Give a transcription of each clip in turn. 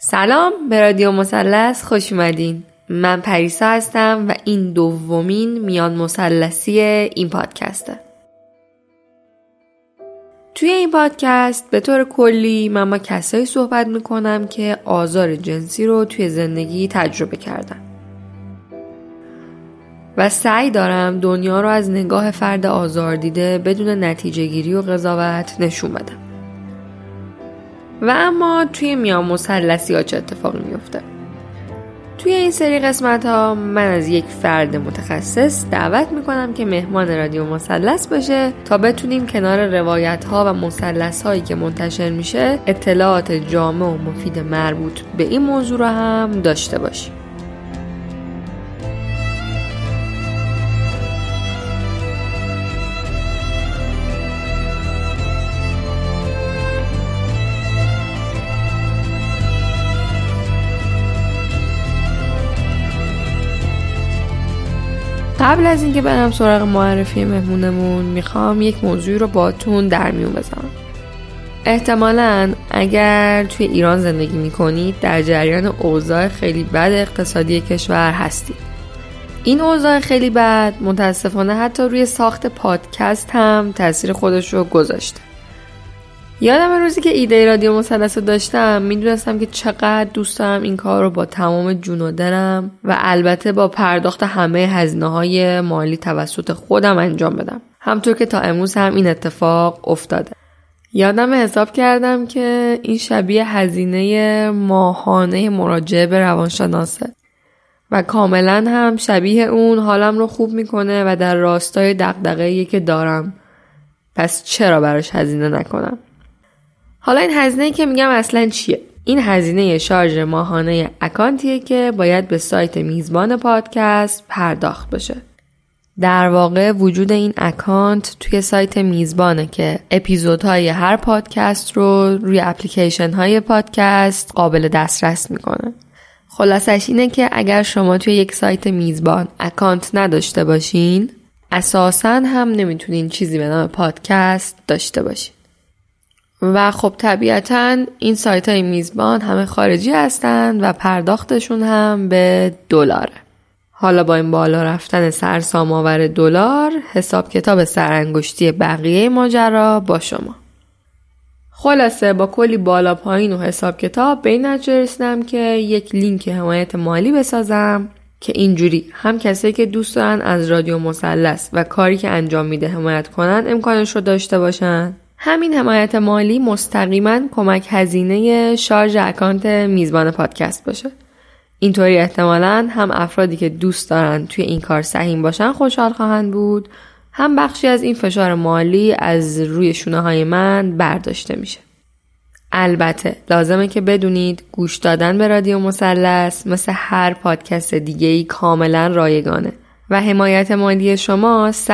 سلام، به رادیو مثلث خوش اومدین. من پریسا هستم و این دومین میان مثلثی این پادکسته. توی این پادکست به طور کلی من با کسایی صحبت میکنم که آزار جنسی رو توی زندگی تجربه کردن و سعی دارم دنیا رو از نگاه فرد آزار دیده بدون نتیجه گیری و قضاوت نشون بدم. و اما توی میان مثلثی ها چه اتفاقی میفته؟ توی این سری قسمت ها من از یک فرد متخصص دعوت میکنم که مهمان رادیو مثلث باشه تا بتونیم کنار روایت ها و مثلث هایی که منتشر میشه اطلاعات جامع و مفید مربوط به این موضوع رو هم داشته باشیم. قبل از اینکه برم سراغ معرفی مهمونمون میخوام یک موضوع رو باتون در میون بذارم. احتمالاً اگر توی ایران زندگی میکنید در جریان اوضاع خیلی بد اقتصادی کشور هستید. این اوضاع خیلی بد متاسفانه حتی روی ساخت پادکست هم تاثیر خودش رو گذاشته. یادم روزی که ایده رادیو مثلث رو داشتم میدونستم که چقدر دوست دارم این کار رو با تمام جون و دلم و البته با پرداخت همه هزینه‌های مالی توسط خودم انجام بدم. همطور که تا امروز هم این اتفاق افتاده. یادم حساب کردم که این شبیه هزینه ماهانه مراجعه به روانشناسه و کاملا هم شبیه اون حالم رو خوب میکنه و در راستای دغدغه‌ای که دارم. پس چرا براش هزینه نکنم؟ حالا این هزینه‌ای که میگم اصلا چیه؟ این هزینه شارژ ماهانه اکانتیه که باید به سایت میزبان پادکست پرداخت بشه. در واقع وجود این اکانت توی سایت میزبانه که اپیزودهای هر پادکست رو روی اپلیکیشن‌های پادکست قابل دسترس میکنه. خلاصش اینه که اگر شما توی یک سایت میزبان اکانت نداشته باشین، اساساً هم نمیتونین چیزی به نام پادکست داشته باشین. و خب طبیعتاً این سایت‌های میزبان همه خارجی هستن و پرداختشون هم به دلاره. حالا با این بالا رفتن سرسام‌آور دلار، حساب کتاب سرانگشتی بقیه ماجرا با شما. خلاصه با کلی بالا پایین و حساب کتاب به این نتیجه رسیدم که یک لینک حمایت مالی بسازم که اینجوری هم کسایی که دوست دارن از رادیو مثلث و کاری که انجام میده حمایت کنن امکانش رو داشته باشن. همین حمایت مالی مستقیما کمک هزینه شارژ اکانت میزبان پادکست باشه. اینطوری احتمالاً هم افرادی که دوست دارن توی این کار سهیم باشن خوشحال خواهند بود، هم بخشی از این فشار مالی از روی شونه‌های من برداشته میشه. البته لازمه که بدونید گوش دادن به رادیو مثلث مثل هر پادکست دیگه‌ای کاملا رایگانه و حمایت مالی شما 100%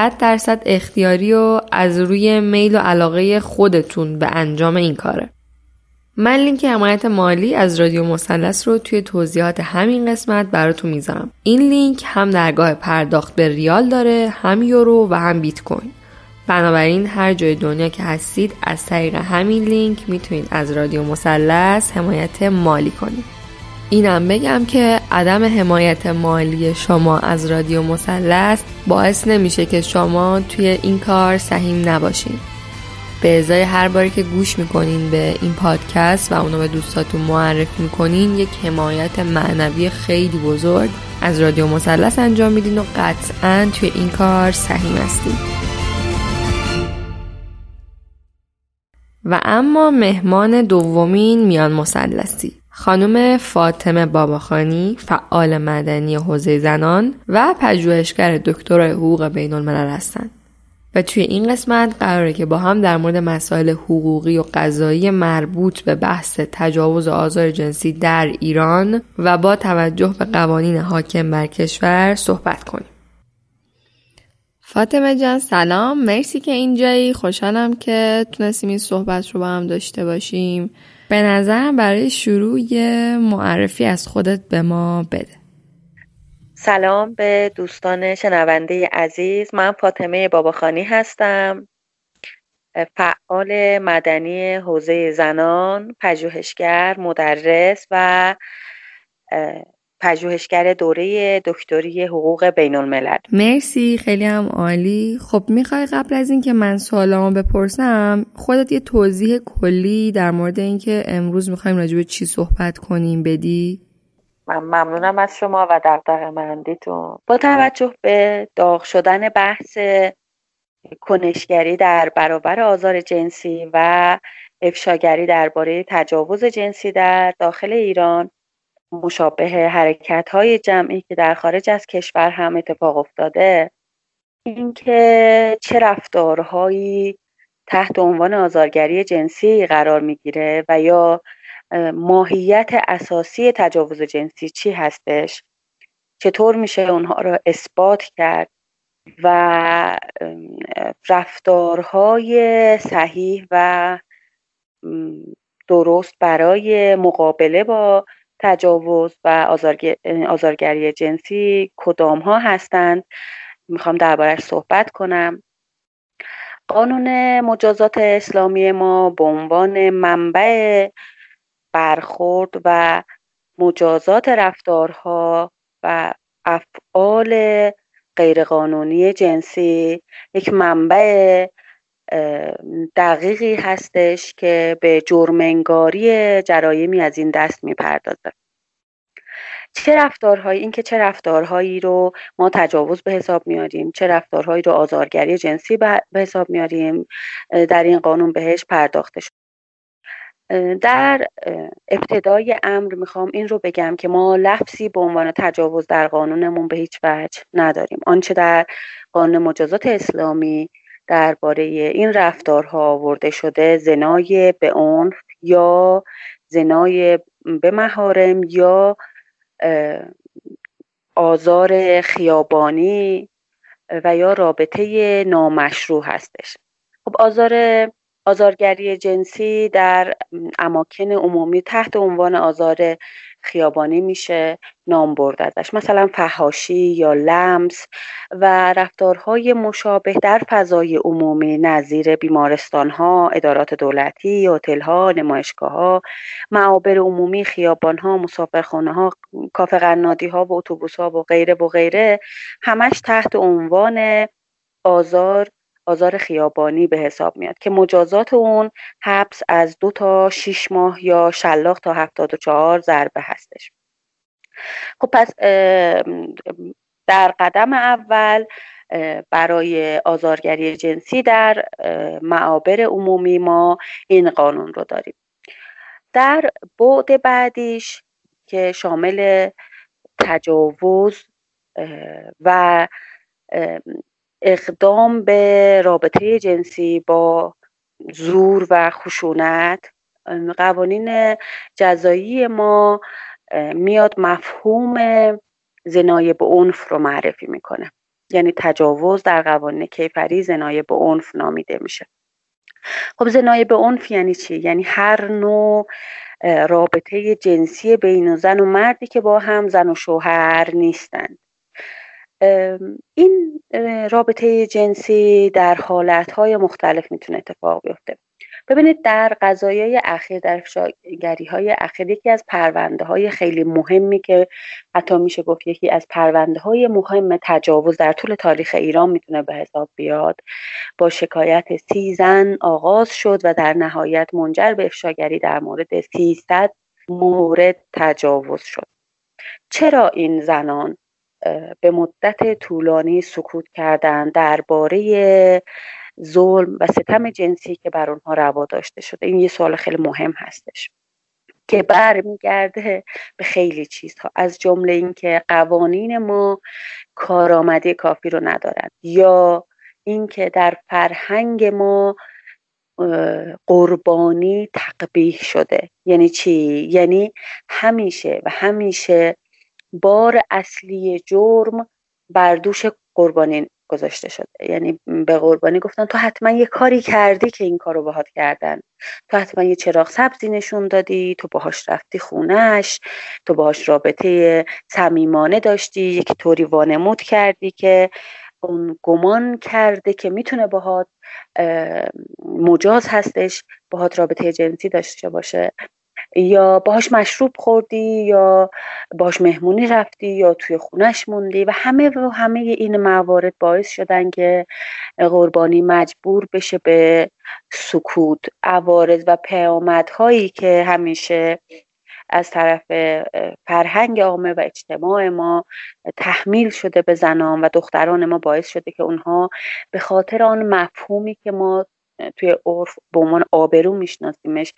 اختیاری و از روی میل و علاقه خودتون به انجام این کاره. من لینک حمایت مالی از رادیو مثلث رو توی توضیحات همین قسمت براتون میذارم. این لینک هم درگاه پرداخت به ریال داره، هم یورو و هم بیت کوین. بنابراین هر جای دنیا که هستید از طریق همین لینک میتونید از رادیو مثلث حمایت مالی کنید. اینم بگم که عدم حمایت مالی شما از رادیو مثلث باعث نمیشه که شما توی این کار سهم نباشید. به ازای هر باری که گوش میکنین به این پادکست و اونو به دوستاتون معرفی میکنین یک حمایت معنوی خیلی بزرگ از رادیو مثلث انجام میدین و قطعاً توی این کار سهم هستین. و اما مهمان دومین میان مثلثی خانم فاطمه باباخانی، فعال مدنی حوزه زنان و پژوهشگر دکترای حقوق بین الملل هستند. و توی این قسمت قراره که با هم در مورد مسائل حقوقی و قضایی مربوط به بحث تجاوز و آزار جنسی در ایران و با توجه به قوانین حاکم بر کشور صحبت کنیم. فاطمه جان سلام، مرسی که اینجایی، خوشحالم که تونستیم این صحبت رو با هم داشته باشیم. به نظرم برای شروع یه معرفی از خودت به ما بده. سلام به دوستان شنونده عزیز، من فاطمه باباخانی هستم، فعال مدنی حوزه زنان، پژوهشگر، مدرس و پژوهشگر دوره دکتری حقوق بین الملل. مرسی، خیلی هم عالی. خب میخوای قبل از اینکه من سوالامو بپرسم خودت یه توضیح کلی در مورد اینکه امروز میخوایم راجع به چی صحبت کنیم بدی؟ من ممنونم از شما و دغدغه‌مندیتون. با توجه به داغ شدن بحث کنشگری در برابر آزار جنسی و افشاگری درباره تجاوز جنسی در داخل ایران، مشابه حرکت‌های جمعی که در خارج از کشور هم اتفاق افتاده، اینکه چه رفتارهایی تحت عنوان آزارگری جنسی قرار می‌گیره و یا ماهیت اساسی تجاوز جنسی چی هستش، چطور میشه اونها رو اثبات کرد و رفتارهای صحیح و درست برای مقابله با تجاوز و آزارگری جنسی کدام ها هستند، میخوام دربارش صحبت کنم. قانون مجازات اسلامی ما به عنوان منبع برخورد و مجازات رفتارها و افعال غیرقانونی جنسی یک منبع دقیقی هستش که به جرم‌انگاری جرایمی از این دست میپردازه. چه رفتارهایی رو ما تجاوز به حساب میاریم، چه رفتارهایی رو آزارگری جنسی به حساب میاریم، در این قانون بهش پرداخته شده. در ابتدای امر میخوام این رو بگم که ما لفظی به عنوان تجاوز در قانونمون به هیچ وجه نداریم. آنچه در قانون مجازات اسلامی درباره این رفتارها آورده شده، زنای به عنف یا زنای به محارم یا آزار خیابانی و یا رابطه نامشروع هستش. خب آزارگری جنسی در اماکن عمومی تحت عنوان آزار خیابانی میشه نام برد ازش، مثلا فحاشی یا لمس و رفتارهای مشابه در فضای عمومی نظیر بیمارستانها، ادارات دولتی، هتلها، نمایشگاهها، معابر عمومی، خیابانها، مسافرخانهها، کافه قنادیها و اتوبوسها و غیره همش تحت عنوان آزار آزار خیابانی به حساب میاد که مجازات اون حبس از 2 تا 6 ماه یا شلاق تا 74 ضربه هستش. خب پس در قدم اول برای آزارگری جنسی در معابر عمومی ما این قانون رو داریم. در بعد بعدیش که شامل تجاوز و اقدام به رابطه جنسی با زور و خشونت، قوانین جزایی ما میاد مفهوم زنای به عنف رو معرفی میکنه، یعنی تجاوز در قوانین کیفری زنای به عنف نامیده میشه. خب زنای به عنف یعنی چی؟ یعنی هر نوع رابطه جنسی بین زن و مردی که با هم زن و شوهر نیستند. این رابطه جنسی در حالتهای مختلف میتونه اتفاق بیفته. ببینید در قضایای اخیر، در افشاگری‌های اخیر، یکی از پرونده‌های خیلی مهمی که حتی میشه گفت یکی از پرونده‌های مهم تجاوز در طول تاریخ ایران میتونه به حساب بیاد، با شکایت 30 زن آغاز شد و در نهایت منجر به افشاگری در مورد 300 مورد تجاوز شد. چرا این زنان به مدت طولانی سکوت کردند درباره ظلم و ستم جنسی که بر اونها روا داشته شده؟ این یه سوال خیلی مهم هستش که برمیگرده به خیلی چیزها، از جمله اینکه قوانین ما کارآمدی کافی رو ندارند، یا اینکه در فرهنگ ما قربانی تقبیح شده. یعنی چی؟ یعنی همیشه بار اصلی جرم بر دوش قربانی گذاشته شده. یعنی به قربانی گفتن تو حتما یه کاری کردی که این کارو باهات کردن، تو حتما یه چراغ سبزی نشون دادی، تو باهاش رفتی خونهش، تو باهاش رابطه صمیمانه داشتی، یکی طوری وانمود کردی که اون گمان کرده که میتونه باهات مجاز هستش باهات رابطه جنسی داشته باشه، یا باهاش مشروب خوردی، یا باهاش مهمونی رفتی، یا توی خونش موندی. و همه این موارد باعث شدن که قربانی مجبور بشه به سکوت. عوارض و پیامدهایی که همیشه از طرف فرهنگ عامه و اجتماع ما تحمیل شده به زنان و دختران ما باعث شده که اونها به خاطر آن مفهومی که ما توی عرف به عنوان آبرو میشناسیمش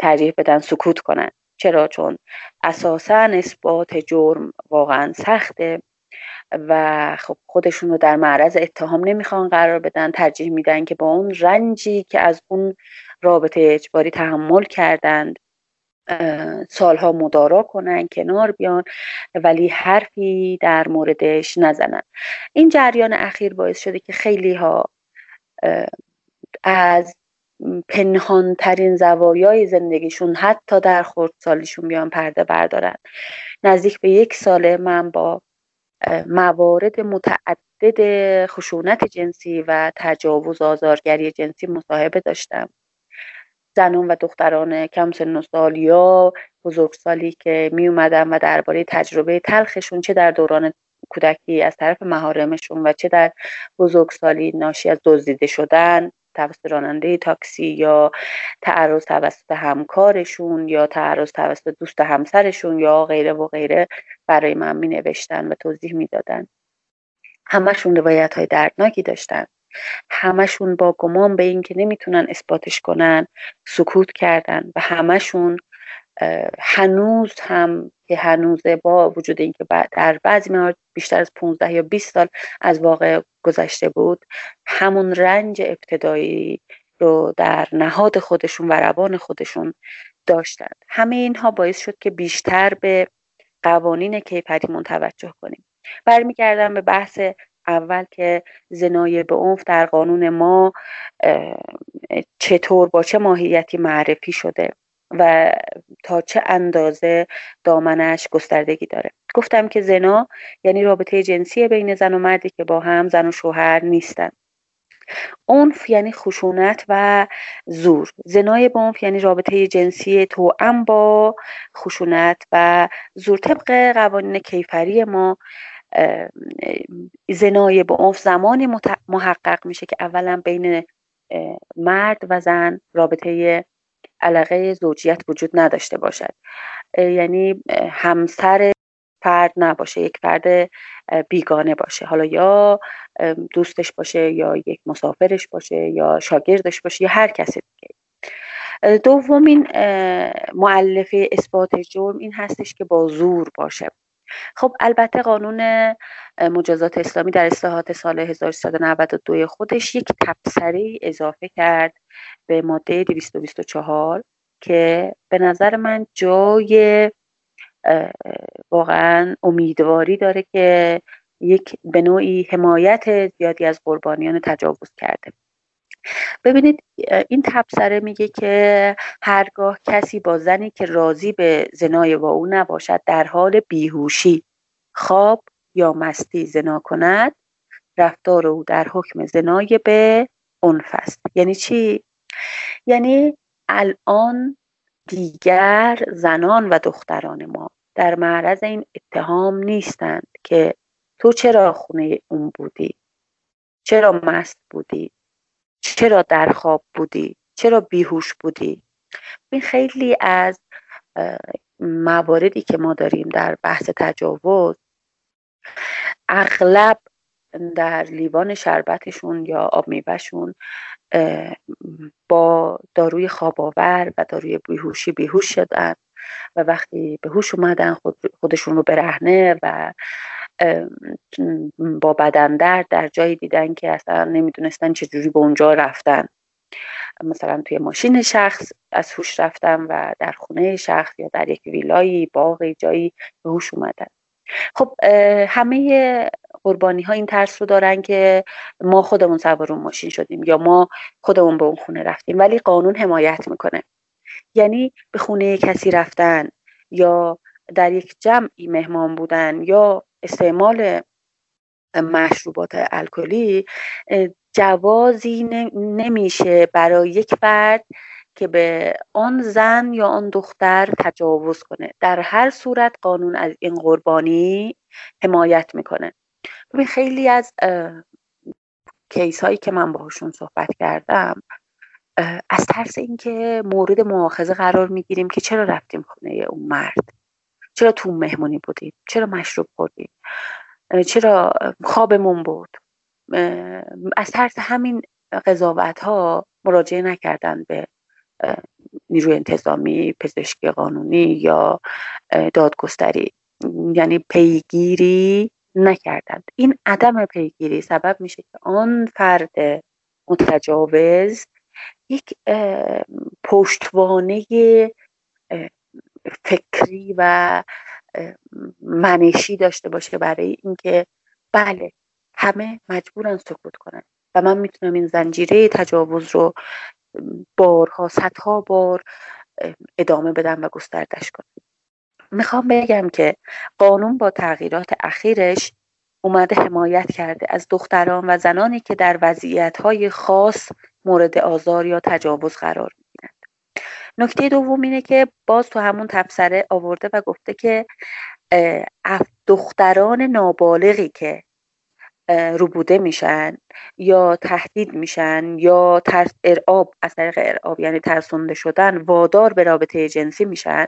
ترجیح بدن سکوت کنن. چرا؟ چون اساساً اثبات جرم واقعا سخته و خب خودشون رو در معرض اتهام نمیخوان قرار بدن، ترجیح میدن که با اون رنجی که از اون رابطه اجباری تحمل کردند سالها مدارا کنن، کنار بیان، ولی حرفی در موردش نزنن. این جریان اخیر باعث شده که خیلی ها از پنهانترین زوایای زندگیشون حتی در خردسالیشون بیان پرده بردارن. نزدیک به 1 ساله من با موارد متعدد خشونت جنسی و تجاوز آزارگری جنسی مصاحبه داشتم. زنان و دختران کم سن و سال یا بزرگسالی که می اومدن و درباره تجربه تلخشون چه در دوران کودکی از طرف محارمشون و چه در بزرگسالی ناشی از دزدیده شدن توسط راننده تاکسی یا تعرض توسط همکارشون یا تعرض توسط دوست همسرشون یا غیره و غیره برای من می نوشتن و توضیح می دادن. همشون روایت های دردناکی داشتن، همشون با گمان به این که نمیتونن اثباتش کنن سکوت کردن و همشون هنوز هم که هنوزه با وجود اینکه در بعضی موارد بیشتر از 15 یا 20 سال از واقع گذشته بود، همون رنج ابتدایی رو در نهاد خودشون و روان خودشون داشتند. همه اینها باعث شد که بیشتر به قوانین کیفریمون توجه کنیم. برمیگردم به بحث اول که زنای به عنف در قانون ما چطور با چه ماهیتی معرفی شده و تا چه اندازه دامنش گستردگی داره. گفتم که زنا یعنی رابطه جنسی بین زن و مردی که با هم زن و شوهر نیستن. عنف یعنی خشونت و زور. زنای به عنف یعنی رابطه جنسی توأم با خشونت و زور. طبق قوانین کیفری ما زنای با عنف زمانی محقق میشه که اولا بین مرد و زن رابطه علاقه زوجیت وجود نداشته باشد، یعنی همسر فرد نباشه، یک فرد بیگانه باشه، حالا یا دوستش باشه یا یک مسافرش باشه یا شاگردش باشه یا هر کسی دیگه. دومین مؤلفه اثبات جرم این هستش که با زور باشه. خب البته قانون مجازات اسلامی در اصلاحات سال 1392 خودش یک تبصره اضافه کرد به ماده 224 که به نظر من جای واقعا امیدواری داره که یک به نوعی حمایت زیادی از قربانیان تجاوز کرده. ببینید این تبصره میگه که هرگاه کسی با زنی که راضی به زنای با او نباشد در حال بیهوشی، خواب یا مستی زنا کند، رفتار او در حکم زنای به عنف است. یعنی چی؟ یعنی الان دیگر زنان و دختران ما در معرض این اتهام نیستند که تو چرا خونه اون بودی، چرا مست بودی، چرا در خواب بودی، چرا بیهوش بودی. این خیلی از مواردی که ما داریم در بحث تجاوز اغلب در لیوان شربتشون یا آب میوهشون با داروی خواب‌آور و داروی بیهوشی بیهوش شدن و وقتی به هوش اومدن خودشون رو برهنه و با بدن درد در جایی دیدن که اصلا نمیدونستن چجوری به اونجا رفتن، مثلا توی ماشین شخص از هوش رفتن و در خونه شخص یا در یک ویلایی باغی جایی به هوش اومدن. خب همه قربانی ها این ترس رو دارن که ما خودمون سوار اون ماشین شدیم یا ما خودمون به اون خونه رفتیم، ولی قانون حمایت میکنه. یعنی به خونه کسی رفتن یا در یک جمعی مهمان بودن یا استعمال مشروبات الکلی جوازی نمیشه برای یک فرد که به آن زن یا آن دختر تجاوز کنه. در هر صورت قانون از این قربانی حمایت میکنه. ببین خیلی از کیس هایی که من باهاشون صحبت کردم از ترس اینکه مورد مؤاخذه قرار میگیریم که چرا رفتیم خونه اون مرد، چرا تو مهمونی بودیم، چرا مشروب خوردیم، چرا خوابمون برد، از ترس همین قضاوت ها مراجعه نکردن به نیروی انتظامی، پزشکی قانونی یا دادگستری، یعنی پیگیری نکردند. این عدم پیگیری سبب میشه که آن فرد متجاوز یک پشتوانه فکری و منشی داشته باشه برای اینکه بله همه مجبورن سکوت کنن و من میتونم این زنجیره تجاوز رو بارها صدها بار ادامه بدم و گستردش کنم. میخوام بگم که قانون با تغییرات اخیرش اومده حمایت کرده از دختران و زنانی که در وضعیت‌های خاص مورد آزار یا تجاوز قرار می‌گیرند. نکته دوم اینه که باز تو همون تبصره آورده و گفته که دختران نابالغی که روبوده میشن یا تهدید میشن یا ترس ارعاب، از طریق ارعاب یعنی ترسونده شدن، وادار به رابطه جنسی میشن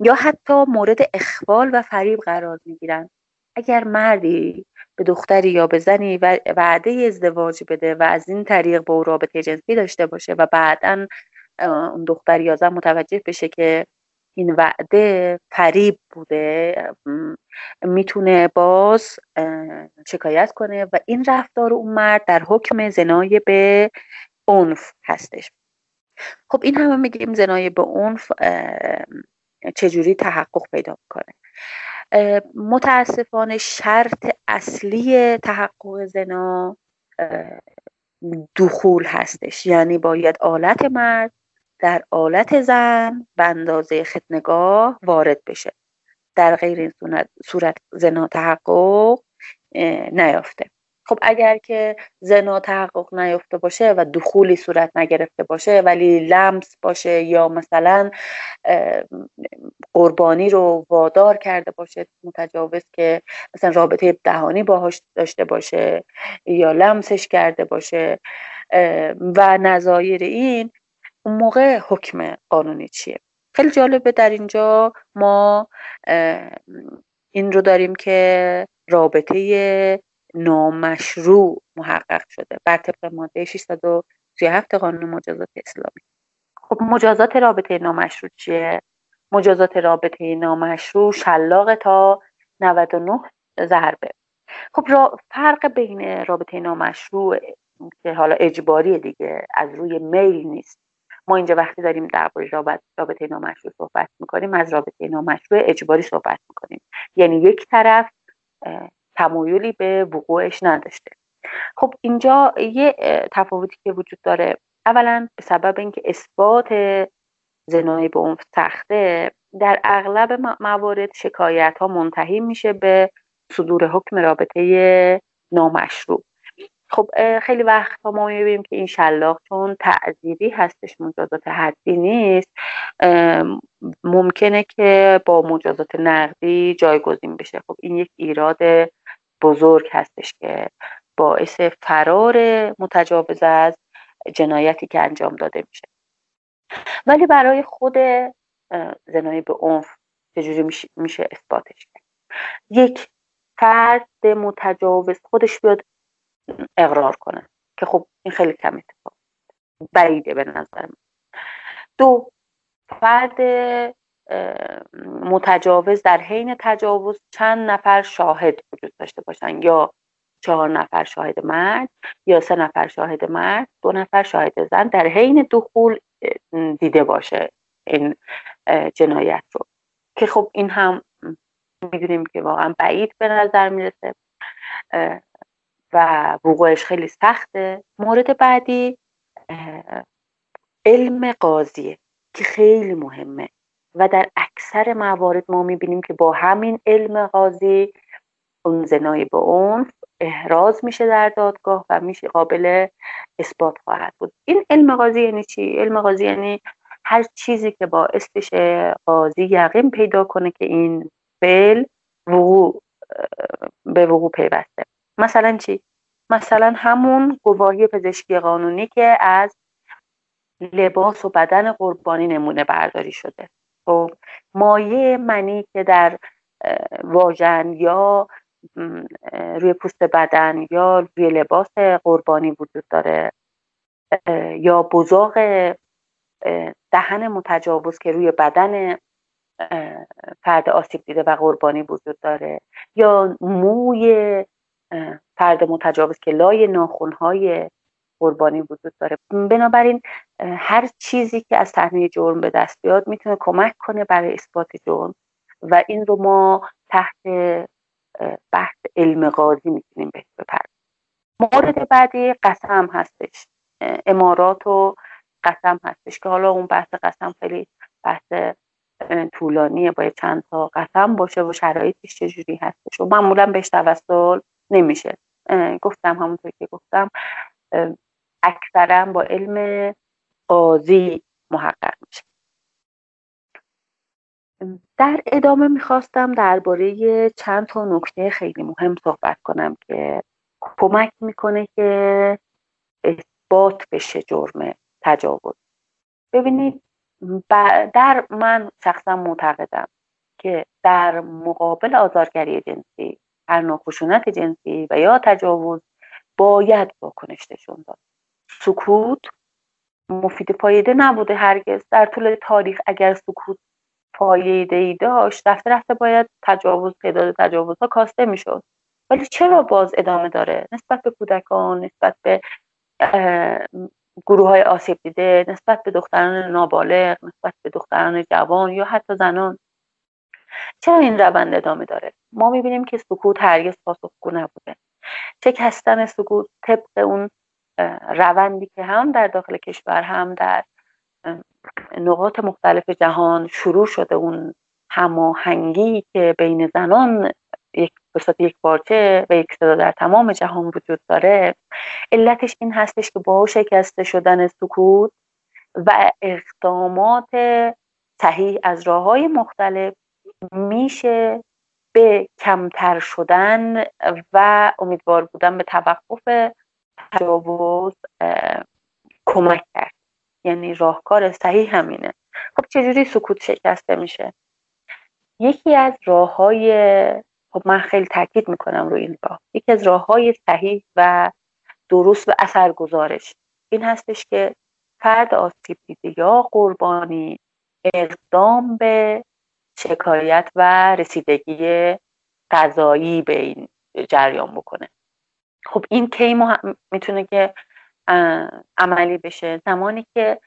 یا حتی مورد اخوال و فریب قرار میگیرن. اگر مردی به دختری یا به زنی وعده ازدواج بده و از این طریق با او رابطه جنسی داشته باشه و بعداً اون دختر یا زن متوجه بشه که این وعده فریب بوده، میتونه باز شکایت کنه و این رفتار اون مرد در حکم زنای به عنف هستش. خب این همه میگیم زنای به عنف چجوری تحقق پیدا میکنه. متاسفانه شرط اصلی تحقق زنا دخول هستش، یعنی باید آلت مرد در آلت زن به اندازه ختنگاه وارد بشه، در غیر این صورت زنا تحقق نیافته. خب اگر که زنا تحقق نیافته باشه و دخولی صورت نگرفته باشه ولی لمس باشه یا مثلا قربانی رو وادار کرده باشه متجاوز که مثلا رابطه دهانی باهاش داشته باشه یا لمسش کرده باشه و نظایر این، اون موقع حکم قانونی چیه؟ خیلی جالبه در اینجا ما این رو داریم که رابطه نامشروع محقق شده بر طبق ماده 637 قانون مجازات اسلامی. خب مجازات رابطه نامشروع چیه؟ مجازات رابطه نامشروع شلاق تا 99 ضربه. خب فرق بین رابطه نامشروع که حالا اجباریه دیگه، از روی میل نیست، ما اینجا وقتی داریم درباره رابطه نامشروع صحبت میکنیم از رابطه نامشروع اجباری صحبت میکنیم، یعنی یک طرف تمایلی به وقوعش نداشته. خب اینجا یه تفاوتی که وجود داره، اولا به سبب اینکه اثبات زنای به عنف سخته در اغلب موارد شکایت ها منتهی میشه به صدور حکم رابطه نامشروع. خب خیلی وقت ما میبینیم که این شلاق چون تعزیری هستش، مجازات حدی نیست، ممکنه که با مجازات نقدی جایگزین بشه. خب این یک ایراد بزرگ هستش که باعث فرار متجاوز از جنایتی که انجام داده میشه. ولی برای خود زنای به عنف چجوری میشه اثباتش کرد؟ یک، فرد متجاوز خودش بیاد اقرار کنه که خب این خیلی کم اتفاق بعیده به نظر من. دو، فرد متجاوز در حین تجاوز چند نفر شاهد وجود داشته باشن، یا 4 نفر شاهد مرد یا 3 نفر شاهد مرد 2 نفر شاهد زن در حین دخول دیده باشه این جنایت رو، که خب این هم میدونیم که واقعا بعید به نظر میرسه و وقوعش خیلی سخته. مورد بعدی علم قاضیه که خیلی مهمه و در اکثر موارد ما میبینیم که با همین علم قاضی اون زنای به عنف احراز میشه در دادگاه و میشه قابل اثبات خواهد بود. این علم قاضی یعنی چی؟ علم قاضی یعنی هر چیزی که باعث بشه قاضی یقین پیدا کنه که این فعل به وقوع پیوسته. مثلا چی؟ مثلا همون گواهی پزشکی قانونی که از لباس و بدن قربانی نمونه برداری شده، خب مایع منی که در واژن یا روی پوست بدن یا روی لباس قربانی وجود داره، یا بزاق دهن متجاوز که روی بدن فرد آسیب دیده و قربانی وجود داره، یا موی فرد متجاوز که لای ناخن‌های قربانی وجود داره. بنابراین هر چیزی که از صحنه جرم به دست بیاد میتونه کمک کنه برای اثبات جرم و این رو ما تحت بحث علم قاضی میتونیم بهش بپردازیم. مورد بعدی قسم هستش، امارات و قسم هستش که حالا اون بحث قسم خیلی بحث طولانیه، باید چند تا قسم باشه و شرایطش چجوری هستش و معمولا بهش توسل نمیشه. گفتم همونطور که گفتم اکثرا با علم قاضی محقق میشه. در ادامه میخواستم درباره چند تا نکته خیلی مهم صحبت کنم که کمک میکنه که اثبات بشه جرم تجاوز. ببینید در من شخصا معتقدم که در مقابل آزارگری جنسی، هر نوع خشونت جنسی و یا تجاوز باید واکنش نشون داد. سکوت مفید فایده نبوده هرگز. در طول تاریخ اگر سکوت فایده‌ای داشت رفته رفته باید تعداد تجاوزها کاسته میشد. ولی چرا باز ادامه داره؟ نسبت به کودکان، نسبت به گروه های آسیب دیده، نسبت به دختران نابالغ، نسبت به دختران جوان یا حتی زنان. چرا این روند ادامه داره؟ ما میبینیم که سکوت هرگز پاسخگو نبوده. شکستن سکوت طبق اون روندی که هم در داخل کشور هم در نقاط مختلف جهان شروع شده، اون هماهنگی که بین زنان به صورت یک بارچه و یک صدا در تمام جهان وجود داره، علتش این هستش که با شکسته شدن سکوت و اقدامات صحیح از راه‌های مختلف میشه به کمتر شدن و امیدوار بودن به توقف تجاوز کمک کرد. یعنی راهکار صحیح همینه. خب چجوری سکوت شکسته میشه؟ یکی از راه‌های، خب من خیلی تاکید میکنم روی این راه، یکی از راه‌های صحیح و درست و اثرگذارش این هستش که فرد آسیب دیده یا قربانی اقدام به شکایت و رسیدگی قضایی به این جریان بکنه. خب این کی میتونه که عملی بشه؟ زمانی که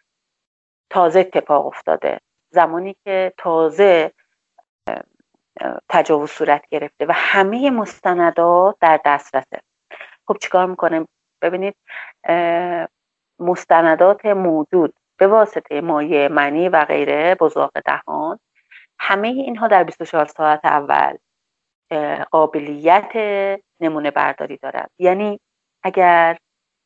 تازه اتفاق افتاده، زمانی که تازه تجاوز صورت گرفته و همه مستندات در دسترسه. خب چیکار میکنه؟ ببینید مستندات موجود به واسطه مایع منی و غیره، بزاق دهان، همه اینها در 24 ساعت اول قابلیت نمونه برداری دارد. یعنی اگر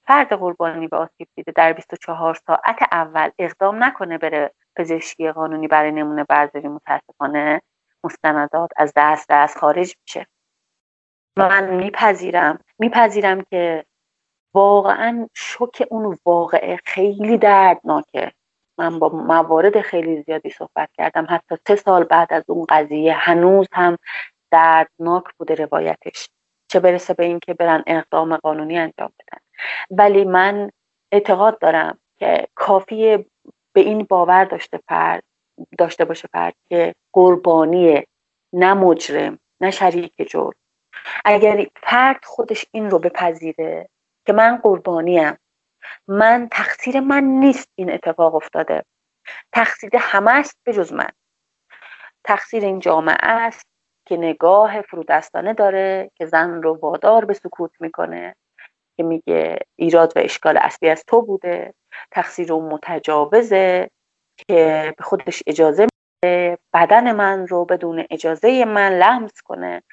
فرد قربانی به آسیب دیده در 24 ساعت اول اقدام نکنه بره پزشکی قانونی برای نمونه برداری، متاسفانه مستندات از دست خارج میشه. من میپذیرم که واقعا شوک اون واقعه خیلی دردناکه. من با موارد خیلی زیادی صحبت کردم، حتی 3 سال بعد از اون قضیه هنوز هم دردناک بوده روایتش، چه برسه به این که برن اقدام قانونی انجام بدن. ولی من اعتقاد دارم که کافیه به این باور داشته باشه فرد که قربانیه، نه مجرم، نه شریک جرم. اگر فرد خودش این رو بپذیره که من قربانیم، من تقصیر من نیست این اتفاق افتاده، تقصیر همه است به جز من، تقصیر این جامعه است که نگاه فرودستانه داره، که زن رو وادار به سکوت میکنه، که میگه ایراد و اشکال اصلی از تو بوده، تقصیر اون متجاوزه که به خودش اجازه میده بدن من رو بدون اجازه من لمس کنه،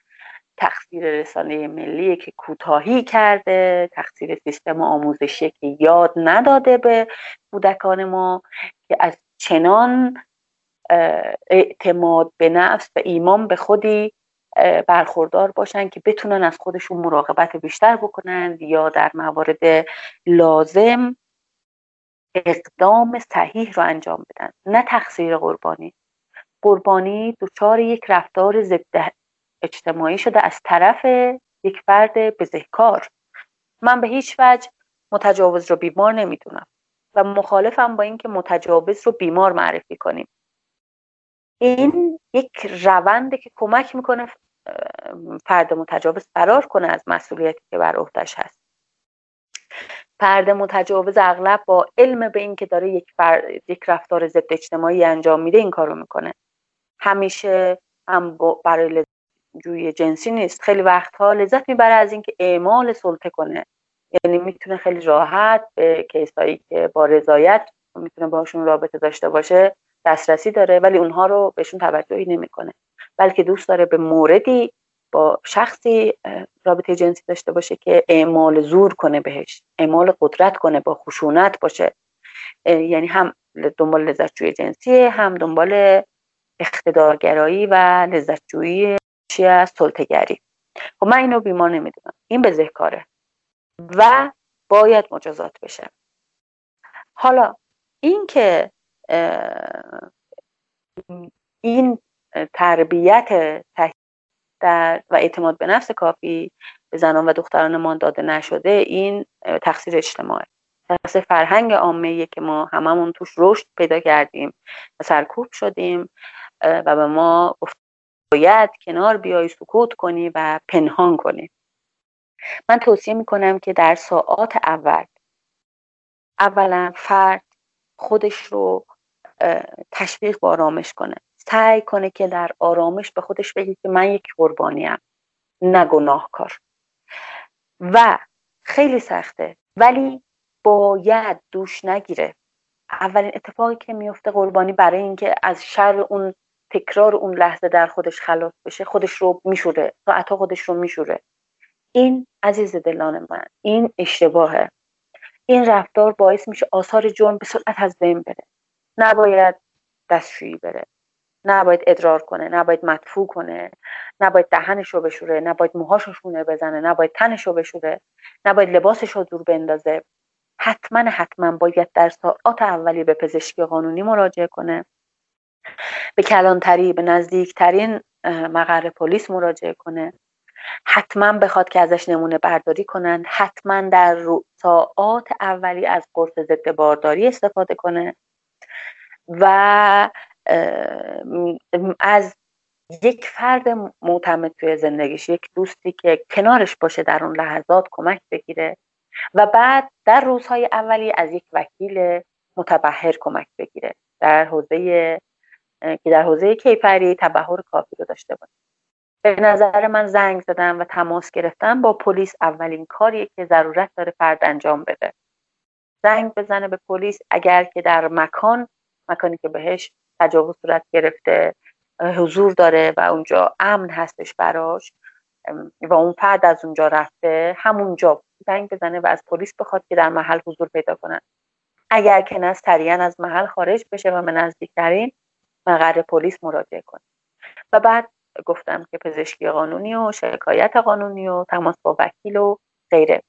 تقصیر رسانه ملی که کوتاهی کرده، تقصیر سیستم آموزشی که یاد نداده به کودکان ما که از چنان اعتماد به نفس و ایمان به خودی برخوردار باشن که بتونن از خودشون مراقبت بیشتر بکنن یا در موارد لازم اقدام صحیح رو انجام بدن. نه تقصیر قربانی دچار یک رفتار ضد اجتماعی شده از طرف یک فرد بزهکار. من به هیچ وجه متجاوز رو بیمار نمیدونم و مخالفم با این که متجاوز رو بیمار معرفی کنیم. این یک روند که کمک میکنه فرد متجاوز فرار کنه از مسئولیتی که بر عهده‌اش هست. فرد متجاوز اغلب با علم به این که داره یک رفتار ضد اجتماعی انجام میده این کارو میکنه. همیشه هم برای جوی جنسی نیست، خیلی وقتها لذت میبره از اینکه اعمال سلطه کنه. یعنی میتونه خیلی راحت به کیسایی که با رضایت میتونه باهاشون رابطه داشته باشه دسترسی داره، ولی اونها رو بهشون توجهی نمیکنه، بلکه دوست داره به موردی با شخصی رابطه جنسی داشته باشه که اعمال زور کنه بهش، اعمال قدرت کنه، با خشونت باشه. یعنی هم دنبال لذت جوی جنسیه، هم دنبال اقتدارگرایی و لذت جویی از سلطه‌گری. خب من اینو بیمار نمیدونم، این بزهکاره و باید مجازات بشه. حالا این که این تربیت و اعتماد به نفس کافی به زنان و دختران ما داده نشده، این تقصیر اجتماعی، تقصیر فرهنگ عامه‌ایه که ما هممون توش رشد پیدا کردیم و سرکوب شدیم و به ما باید کنار بیای، سکوت کنی و پنهان کنی. من توصیه میکنم که در ساعات اول اولا فرد خودش رو تشویق و آرامش کنه، سعی کنه که در آرامش به خودش بگه که من یک قربانیم، نه گناهکار. و خیلی سخته ولی باید دوش نگیره. اولین اتفاقی که میفته قربانی برای اینکه از شر اون تکرار اون لحظه در خودش خلاص بشه، خودش رو میشوره، ساعتها خودش رو میشوره. این عزیز دلان من، این اشتباهه. این رفتار باعث میشه آثار جرم به سرعت از بین بره. نباید دستشویی بره، نباید ادرار کنه، نباید مدفوع کنه، نباید دهنش رو بشوره، نباید موهاش رو شونه بزنه، نباید تنش رو بشوره، نباید لباسش رو دور بندازه. حتما باید در ساعات اولی به پزشکی قانونی مراجعه کنه، به کلانتری، به نزدیکترین مقر پلیس مراجعه کنه، حتما بخواد که ازش نمونه برداری کنن، حتما در ساعات اولی از قرص ضد بارداری استفاده کنه و از یک فرد معتمد توی زندگیش، یک دوستی که کنارش باشه در اون لحظات کمک بگیره و بعد در روزهای اولی از یک وکیل متبحر کمک بگیره در حوزه کیفری تبحر کافی رو داشته باشه. به نظر من زنگ زدن و تماس گرفتن با پلیس اولین کاریه که ضرورت داره فرد انجام بده. زنگ بزنه به پلیس اگر که در مکانی که بهش تجاوز صورت گرفته حضور داره و اونجا امن هستش براش و اون فرد از اونجا رفته، همونجا زنگ بزنه و از پلیس بخواد که در محل حضور پیدا کنن. اگر که نه، سریعا از محل خارج بشه و به نزدیکترین مقر پلیس مراجعه کنه و بعد گفتم که پزشکی قانونی و شکایت قانونی و تماس با وکیل و غیره.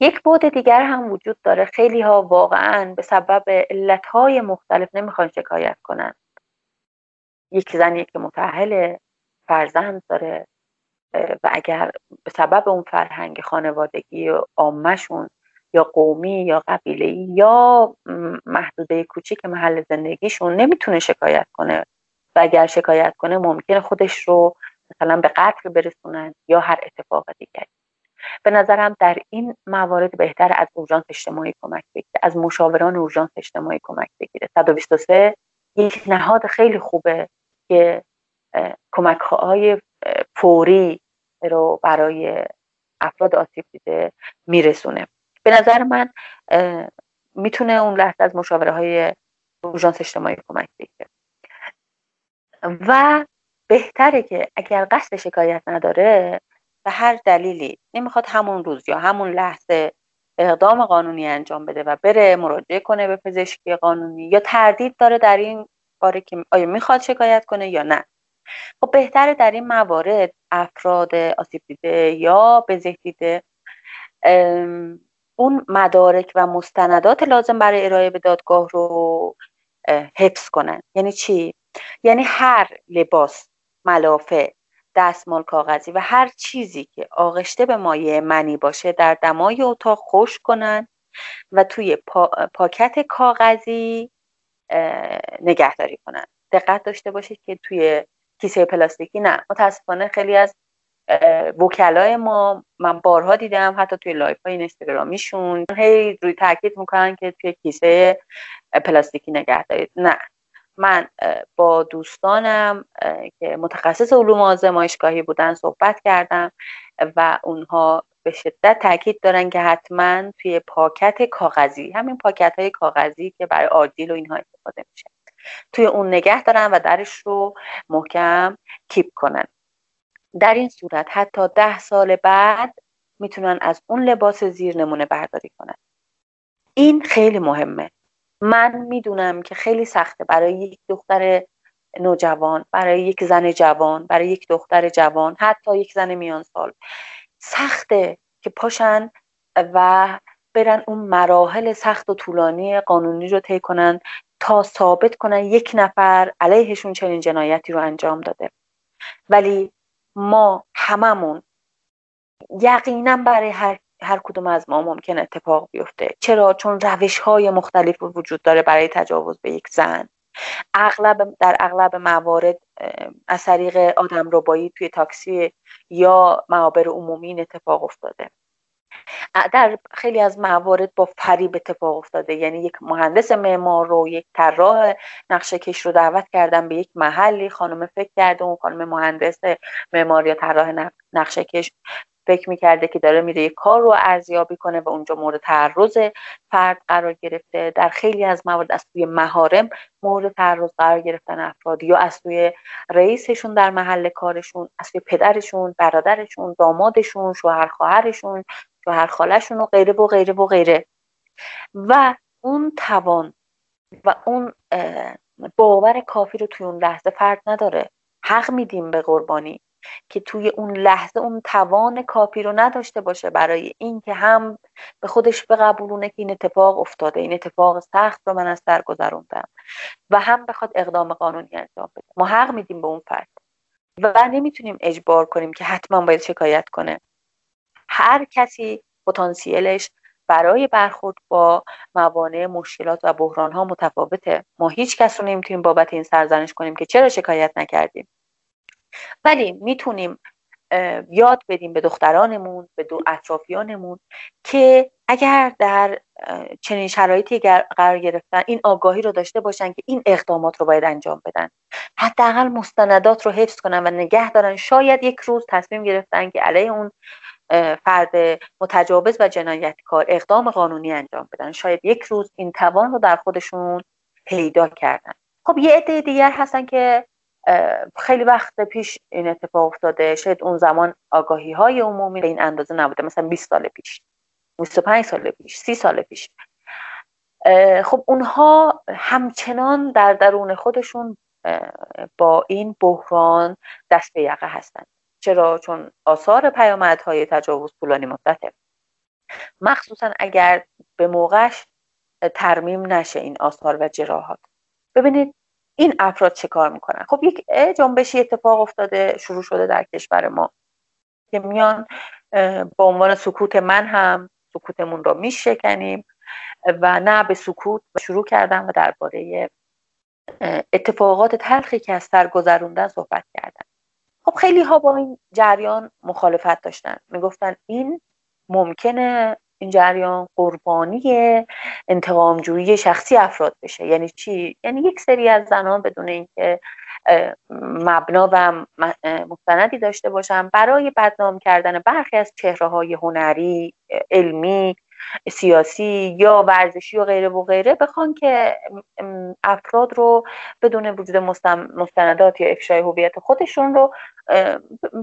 یک بعد دیگر هم وجود داره. خیلی ها واقعا به سبب علتهای مختلف نمیخوان شکایت کنن. یک زن یک متأهل، فرزند داره و اگر به سبب اون فرهنگ خانوادگی عامه‌شون یا قومی یا قبیله‌ای یا محدوده کوچیک محل زندگیشون نمیتونه شکایت کنه و اگر شکایت کنه ممکنه خودش رو مثلا به قتل برسونن یا هر اتفاق دیگری. به نظرم در این موارد بهتر از اورژانس اجتماعی کمک بگیره، از مشاوران اورژانس اجتماعی کمک بگیره. 123 یک نهاد خیلی خوبه که کمک‌های فوری رو برای افراد آسیب دیده میرسونه. به نظر من میتونه اون لحظه از مشاوره‌های اورژانس اجتماعی کمک بگیره و بهتره که اگر قصد شکایت نداره و هر دلیلی نمیخواد همون روز یا همون لحظه اقدام قانونی انجام بده و بره مراجعه کنه به پزشکی قانونی یا تردید داره در این باره که آیا میخواد شکایت کنه یا نه، خب بهتره در این موارد افراد آسیب دیده یا بزه دیده اون مدارک و مستندات لازم برای ارائه به دادگاه رو حفظ کنن. یعنی چی؟ یعنی هر لباس، ملافه، دستمال کاغذی و هر چیزی که آغشته به مایع منی باشه در دمای اتاق خشک کنن و توی پاکت کاغذی نگهداری کنن. دقت داشته باشید که توی کیسه پلاستیکی نه. متاسفانه خیلی از وکلای ما، من بارها دیدم حتی توی لایف های اینستاگرامیشون هی روی تاکید میکنن که توی کیسه پلاستیکی نگه دارید. نه، من با دوستانم که متخصص علوم آزمایشگاهی بودن صحبت کردم و اونها به شدت تاکید دارن که حتما توی پاکت کاغذی، همین پاکت های کاغذی که برای آجیل و اینها استفاده میشه، توی اون نگه دارن و درش رو محکم کیپ کنن. در این صورت حتی 10 سال بعد میتونن از اون لباس زیر نمونه برداری کنن. این خیلی مهمه. من میدونم که خیلی سخته برای یک دختر نوجوان، برای یک زن جوان، برای یک دختر جوان، حتی یک زن میان سال سخته که پاشن و برن اون مراحل سخت و طولانی قانونی رو طی کنن تا ثابت کنن یک نفر علیهشون چنین جنایتی رو انجام داده. ولی ما هممون یقینا برای هر کدوم از ما ممکن اتفاق بیفته. چرا؟ چون روش‌های مختلف وجود داره برای تجاوز به یک زن. در اغلب موارد از طریق آدمربایی توی تاکسی یا معابر عمومی این اتفاق افتاده. در خیلی از موارد با فریب اتفاق افتاده. یعنی یک مهندس معمار رو، یک طراح نقشه کش رو دعوت کردن به یک محلی، خانم فکر کرده اون خانم مهندس معمار یا طراح نقشه کش فکر میکرده که داره میره یه کار رو ارزیابی کنه و اونجا مورد تعرض فرد قرار گرفته. در خیلی از موارد از توی محارم مورد تعرض قرار گرفتن افراد، یا از توی رئیسشون در محل کارشون، از توی پدرشون، برادرشون، دامادشون، شوهر خواهرشون، شوهر خاله‌شون و غیره و غیره و غیره. و اون توان و اون باور کافی رو توی اون لحظه فرد نداره. حق میدیم به قربانی که توی اون لحظه اون توان کافی رو نداشته باشه برای این که هم به خودش بقبولونه که این اتفاق افتاده، این اتفاق سخت رو من از سر گذروندم، و هم بخواد اقدام قانونی انجام بده. ما حق میدیم به اون فرد و نمیتونیم اجبار کنیم که حتما باید شکایت کنه. هر کسی پتانسیلش برای برخورد با موانع، مشکلات و بحران‌ها متفاوته. ما هیچ کس رو نمیتونیم بابت این سرزنش کنیم که چرا شکایت نکردیم. ولی میتونیم یاد بدیم به دخترانمون، به اطرافیانمون که اگر در چنین شرایطی قرار گرفتن، این آگاهی رو داشته باشن که این اقدامات رو باید انجام بدن. حداقل مستندات رو حفظ کنن و نگه دارن. شاید یک روز تصمیم گرفتن که علیه اون فرد متجاوز و جنایتکار اقدام قانونی انجام بدن. شاید یک روز این توان رو در خودشون پیدا کردن. خب یه عده دیگر هستن که خیلی وقت پیش این اتفاق افتاده، شاید اون زمان آگاهی‌های عمومی به این اندازه نبوده، مثلا 20 سال پیش، 25 سال پیش، 30 سال پیش. خب اونها همچنان در درون خودشون با این بحران دست به یقه هستن. چرا؟ چون آثار پیامدهای تجاوز طولانی مدته، مخصوصا اگر به موقعش ترمیم نشه این آثار و جراحات. ببینید این افراد چه کار میکنن. خب یک جنبشی اتفاق افتاده، شروع شده در کشور ما که میان با عنوان سکوت من هم سکوتمون رو میشکنیم و نه به سکوت شروع کردن و درباره اتفاقات تلخی که از سر گذروندن صحبت کردن. خب خیلی ها با این جریان مخالفت داشتن، میگفتن این ممکنه این جریان قربانی انتقامجویی شخصی افراد بشه. یعنی چی؟ یعنی یک سری از زنان بدون اینکه مبنا و مستندی داشته باشن، برای بدنام کردن برخی از چهره‌های هنری، علمی، سیاسی یا ورزشی و غیره و غیره بخوان که افراد رو بدون وجود مستندات یا افشای هویت خودشون رو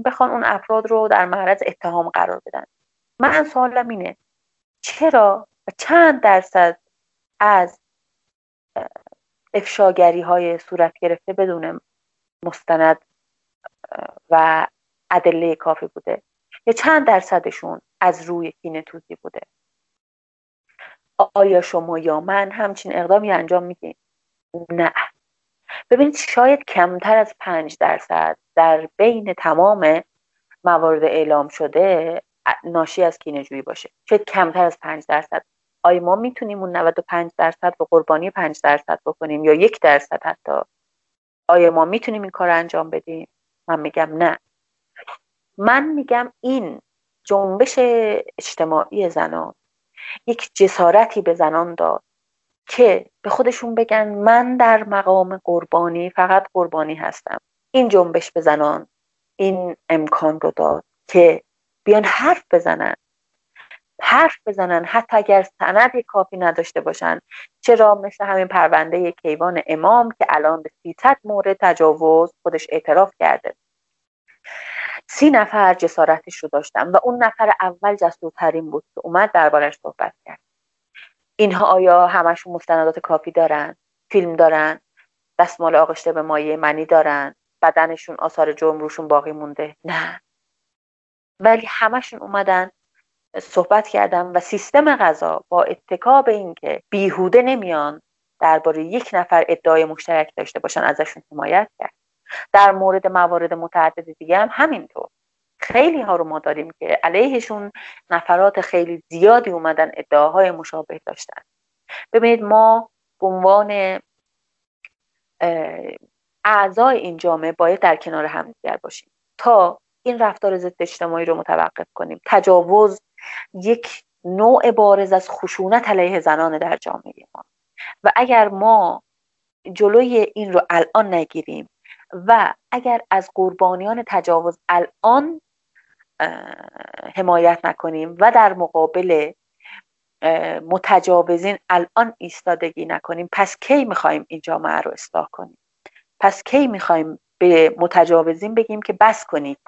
بخوان اون افراد رو در معرض اتهام قرار بدن. من سوالم اینه چرا و چند درصد از افشاگری‌های صورت گرفته بدون مستند و ادله کافی بوده، یا چند درصدشون از روی کینه‌توزی بوده؟ آیا شما یا من همچین اقدامی انجام میدیم؟ نه. ببینید شاید کمتر از 5% در بین تمام موارد اعلام شده ناشی از کینه‌جویی باشه. شاید کمتر از 5%. آیا ما میتونیم اون 95% رو قربانی 5% بکنیم یا 1% حتی؟ آیا ما میتونیم این کار انجام بدیم؟ من میگم نه. من میگم این جنبش اجتماعی زنان یک جسارتی به زنان داد که به خودشون بگن من در مقام قربانی، فقط قربانی هستم. این جنبش به زنان این امکان رو داد که بیان حرف بزنن حتی اگر سندی کافی نداشته باشن. چرا؟ مثل همین پرونده کیوان امام که الان به 300 مورد تجاوز خودش اعتراف کرده. 30 نفر جسارتش رو داشتن و اون نفر اول جسورترین بود که اومد دربارش صحبت کرد. اینها آیا همشون مستندات کافی دارن؟ فیلم دارن؟ دستمال آغشته به مایع منی دارن؟ بدنشون آثار جرم روشون باقی مونده؟ نه. ولی همشون اومدن صحبت کردن و سیستم قضا با اتکا به این که بیهوده نمیان درباره یک نفر ادعای مشترک داشته باشن ازشون حمایت کرد. در مورد موارد متعدد دیگه هم همینطور. خیلی ها رو ما داریم که علیهشون نفرات خیلی زیادی اومدن ادعاهای مشابه داشتن. ببینید ما به عنوان اعضای این جامعه باید در کنار همدیگر باشیم تا این رفتار ضد اجتماعی رو متوقف کنیم. تجاوز یک نوع بارز از خشونت علیه زنان در جامعه ما، و اگر ما جلوی این رو الان نگیریم و اگر از قربانیان تجاوز الان حمایت نکنیم و در مقابل متجاوزین الان ایستادگی نکنیم، پس کی میخوایم این جامعه رو اصلاح کنیم؟ پس کی میخوایم به متجاوزین بگیم که بس کنید؟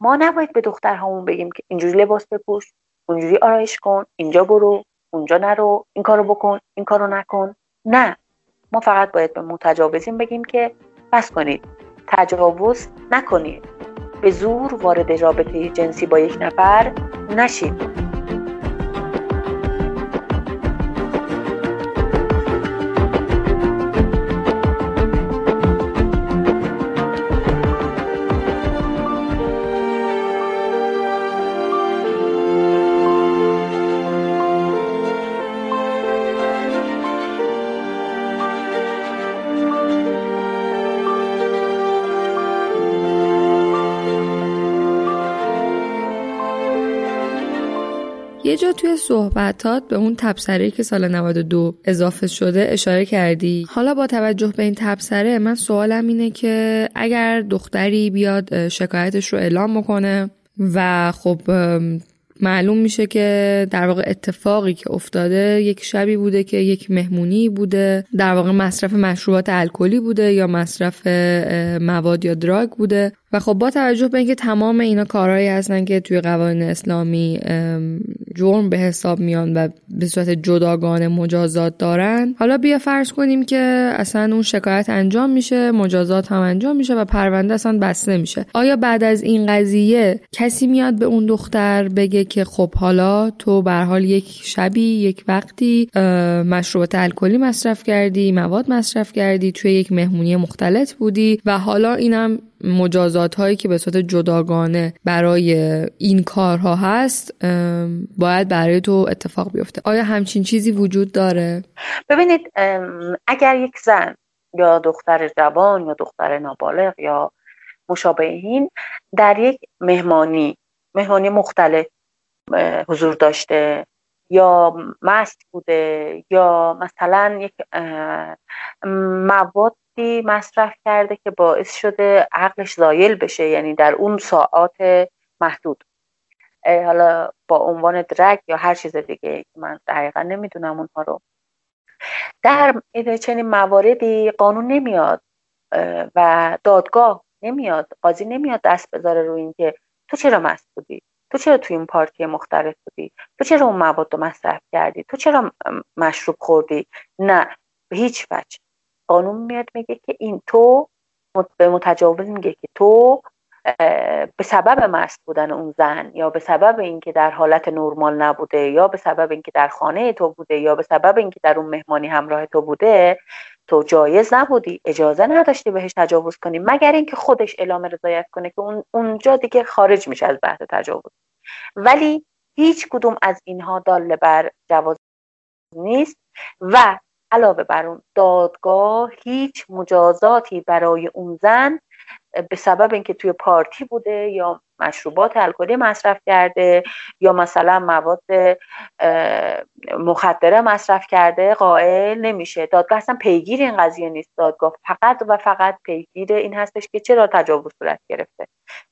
ما نباید به دخترهامون بگیم که اینجوری لباس بپوش، اونجوری آرایش کن، اینجا برو، اونجا نرو، این کارو بکن، این کارو نکن. نه، ما فقط باید به متجاوزین بگیم که بس کنید، تجاوز نکنید، به زور وارد رابطه جنسی با یک نفر نشید. یه جا توی صحبتات به اون تبصره که سال 92 اضافه شده اشاره کردی. حالا با توجه به این تبصره من سوالم اینه که اگر دختری بیاد شکایتش رو اعلام بکنه و خب معلوم میشه که در واقع اتفاقی که افتاده یک شبی بوده که یک مهمونی بوده، در واقع مصرف مشروبات الکلی بوده یا مصرف مواد یا دراگ بوده و خب با توجه به اینکه تمام اینا کارهایی هستن که توی قوانین اسلامی جرم به حساب میان و به صورت جداگانه مجازات دارن، حالا بیا فرض کنیم که اصلا اون شکایت انجام میشه، مجازات هم انجام میشه و پرونده اصلا بسته میشه. آیا بعد از این قضیه کسی میاد به اون دختر بگه که خب حالا تو به هر حال یک شبی یک وقتی مشروبات الکلی مصرف کردی، مواد مصرف کردی، توی یک مهمونی مختلط بودی و حالا اینم مجازات هایی که به صورت جداگانه برای این کارها هست باید برای تو اتفاق بیفته؟ آیا همچین چیزی وجود داره؟ ببینید، اگر یک زن یا دختر جوان یا دختر نابالغ یا مشابهین در یک مهمانی مختلف حضور داشته یا مست بوده یا مثلا یک مواد مصرف کرده که باعث شده عقلش زایل بشه، یعنی در اون ساعات محدود، حالا با عنوان درگ یا هر چیز دیگه، من دقیقا نمیدونم اونها رو، در چنین مواردی قانون نمیاد و دادگاه نمیاد، قاضی نمیاد دست بذاره روی این که تو چرا مست بودی، تو چرا تو این پارتی مختلف بودی، تو چرا اون مواد رو مصرف کردی، تو چرا مشروب خوردی. نه، به هیچ وجه. قانون میاد میگه که این تو به متجاوز میگه که تو به سبب مست بودن اون زن یا به سبب اینکه در حالت نرمال نبوده یا به سبب اینکه در خانه تو بوده یا به سبب اینکه در اون مهمانی همراه تو بوده، تو جایز نبودی، اجازه نداشتی بهش تجاوز کنی، مگر اینکه خودش اعلام رضایت کنه که اونجا دیگه خارج میشه از بحث تجاوز. ولی هیچ کدوم از اینها دال بر جواز نیست و علاوه بر اون دادگاه هیچ مجازاتی برای اون زن به سبب اینکه توی پارتی بوده یا مشروبات الکلی مصرف کرده یا مثلا مواد مخدره مصرف کرده قائل نمیشه. دادگاه اصلا پیگیر این قضیه نیست. دادگاه فقط و فقط پیگیر این هستش که چرا تجاوز صورت گرفته.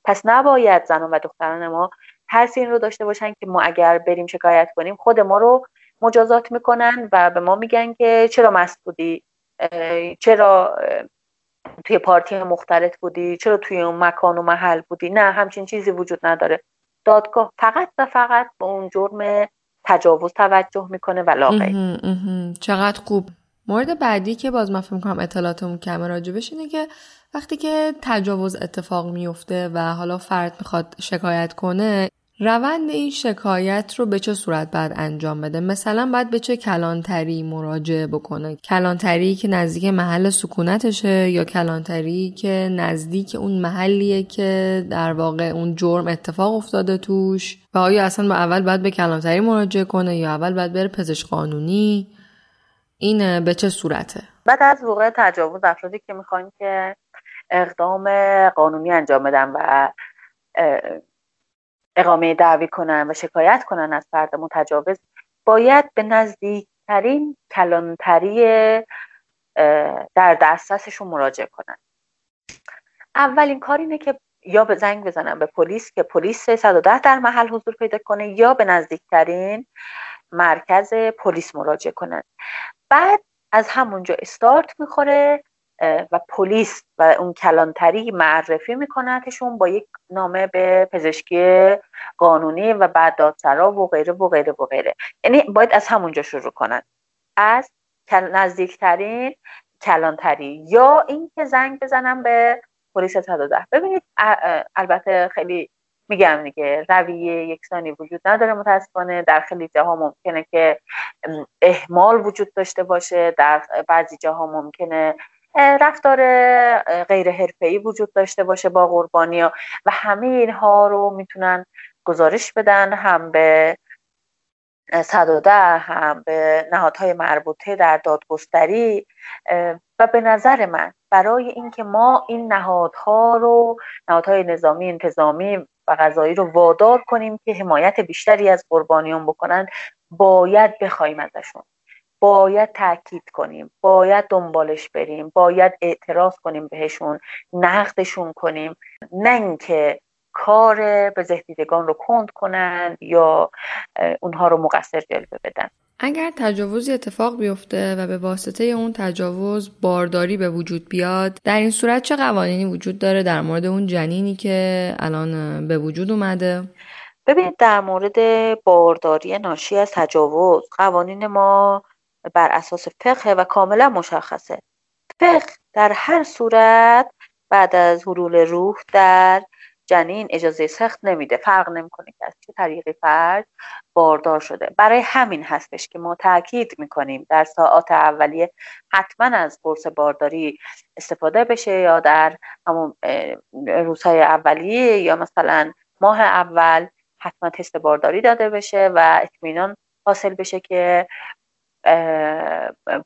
پس نباید زنان و دختران ما ترس این رو داشته باشن که ما اگر بریم شکایت کنیم خود ما رو مجازات میکنن و به ما میگن که چرا مست بودی، چرا توی پارتی مختلط بودی، چرا توی اون مکان و محل بودی. نه، همچین چیزی وجود نداره. دادگاه فقط و فقط به اون جرم تجاوز توجه میکنه و لاغی. چقدر خوب. مورد بعدی که باز من فکر میکنم اطلاعاتمون کمه راجبش اینه که وقتی که تجاوز اتفاق میفته و حالا فرد میخواد شکایت کنه، روند این شکایت رو به چه صورت باید انجام بده؟ مثلا باید به چه کلانتری مراجعه بکنه؟ کلانتری که نزدیک محل سکونتشه یا کلانتری که نزدیک اون محلیه که در واقع اون جرم اتفاق افتاده توش؟ و آیا اصلا با اول باید به کلانتری مراجعه کنه یا اول باید بره پزشک قانونی؟ این به چه صورته؟ بعد از وقوع تجاوز افرادی که میخوان که اقدام قانونی انجام بدن و اقامه دعوی کنن و شکایت کنن از فرد متجاوز، باید به نزدیکترین کلانتری در دسترسشون مراجعه کنن. اولین کار اینه که یا به زنگ بزنن به پلیس که پلیس 110 در محل حضور پیدا کنه یا به نزدیکترین مرکز پلیس مراجعه کنن. بعد از همونجا استارت میخوره و پلیس و اون کلانتری معرفی میکنتشون با یک نامه به پزشکی قانونی و بعد دادسرا و غیره و غیره و غیره. یعنی باید از همونجا شروع کنن، از نزدیکترین کلانتری، یا اینکه زنگ بزنم به پلیس 110. ببینید البته خیلی میگم دیگه رویه یکسانی وجود نداره متاسفانه، در خیلی جاها ممکنه که اهمال وجود داشته باشه، در بعضی جاها ممکنه رفتار غیر حرفه‌ای وجود داشته باشه با قربانی‌ها، و همه اینها رو میتونن گزارش بدن هم به 110 هم به نهادهای مربوطه در دادگستری. و به نظر من برای اینکه ما این نهادها رو، نهادهای نظامی، انتظامی و قضایی رو وادار کنیم که حمایت بیشتری از قربانیان بکنن، باید بخوایم ازشون، باید تأکید کنیم، باید دنبالش بریم، باید اعتراض کنیم بهشون، نقدشون کنیم، نه اینکه کار بزهدیدگان رو کند کنن یا اونها رو مقصر جلوه بدن. اگر تجاوزی اتفاق بیفته و به واسطه اون تجاوز بارداری به وجود بیاد، در این صورت چه قوانینی وجود داره در مورد اون جنینی که الان به وجود اومده؟ ببینید در مورد بارداری ناشی از تجاوز قوانین ما بر اساس فقه و کاملا مشخصه. فقه در هر صورت بعد از حلول روح در جنین اجازه سخت نمیده، فرق نمیکنه که از چه طریقی فرد باردار شده. برای همین هستش که ما تاکید میکنیم در ساعات اولیه حتما از قرص بارداری استفاده بشه، یا در همون روزهای اولیه یا مثلا ماه اول حتما تست بارداری داده بشه و اطمینان حاصل بشه که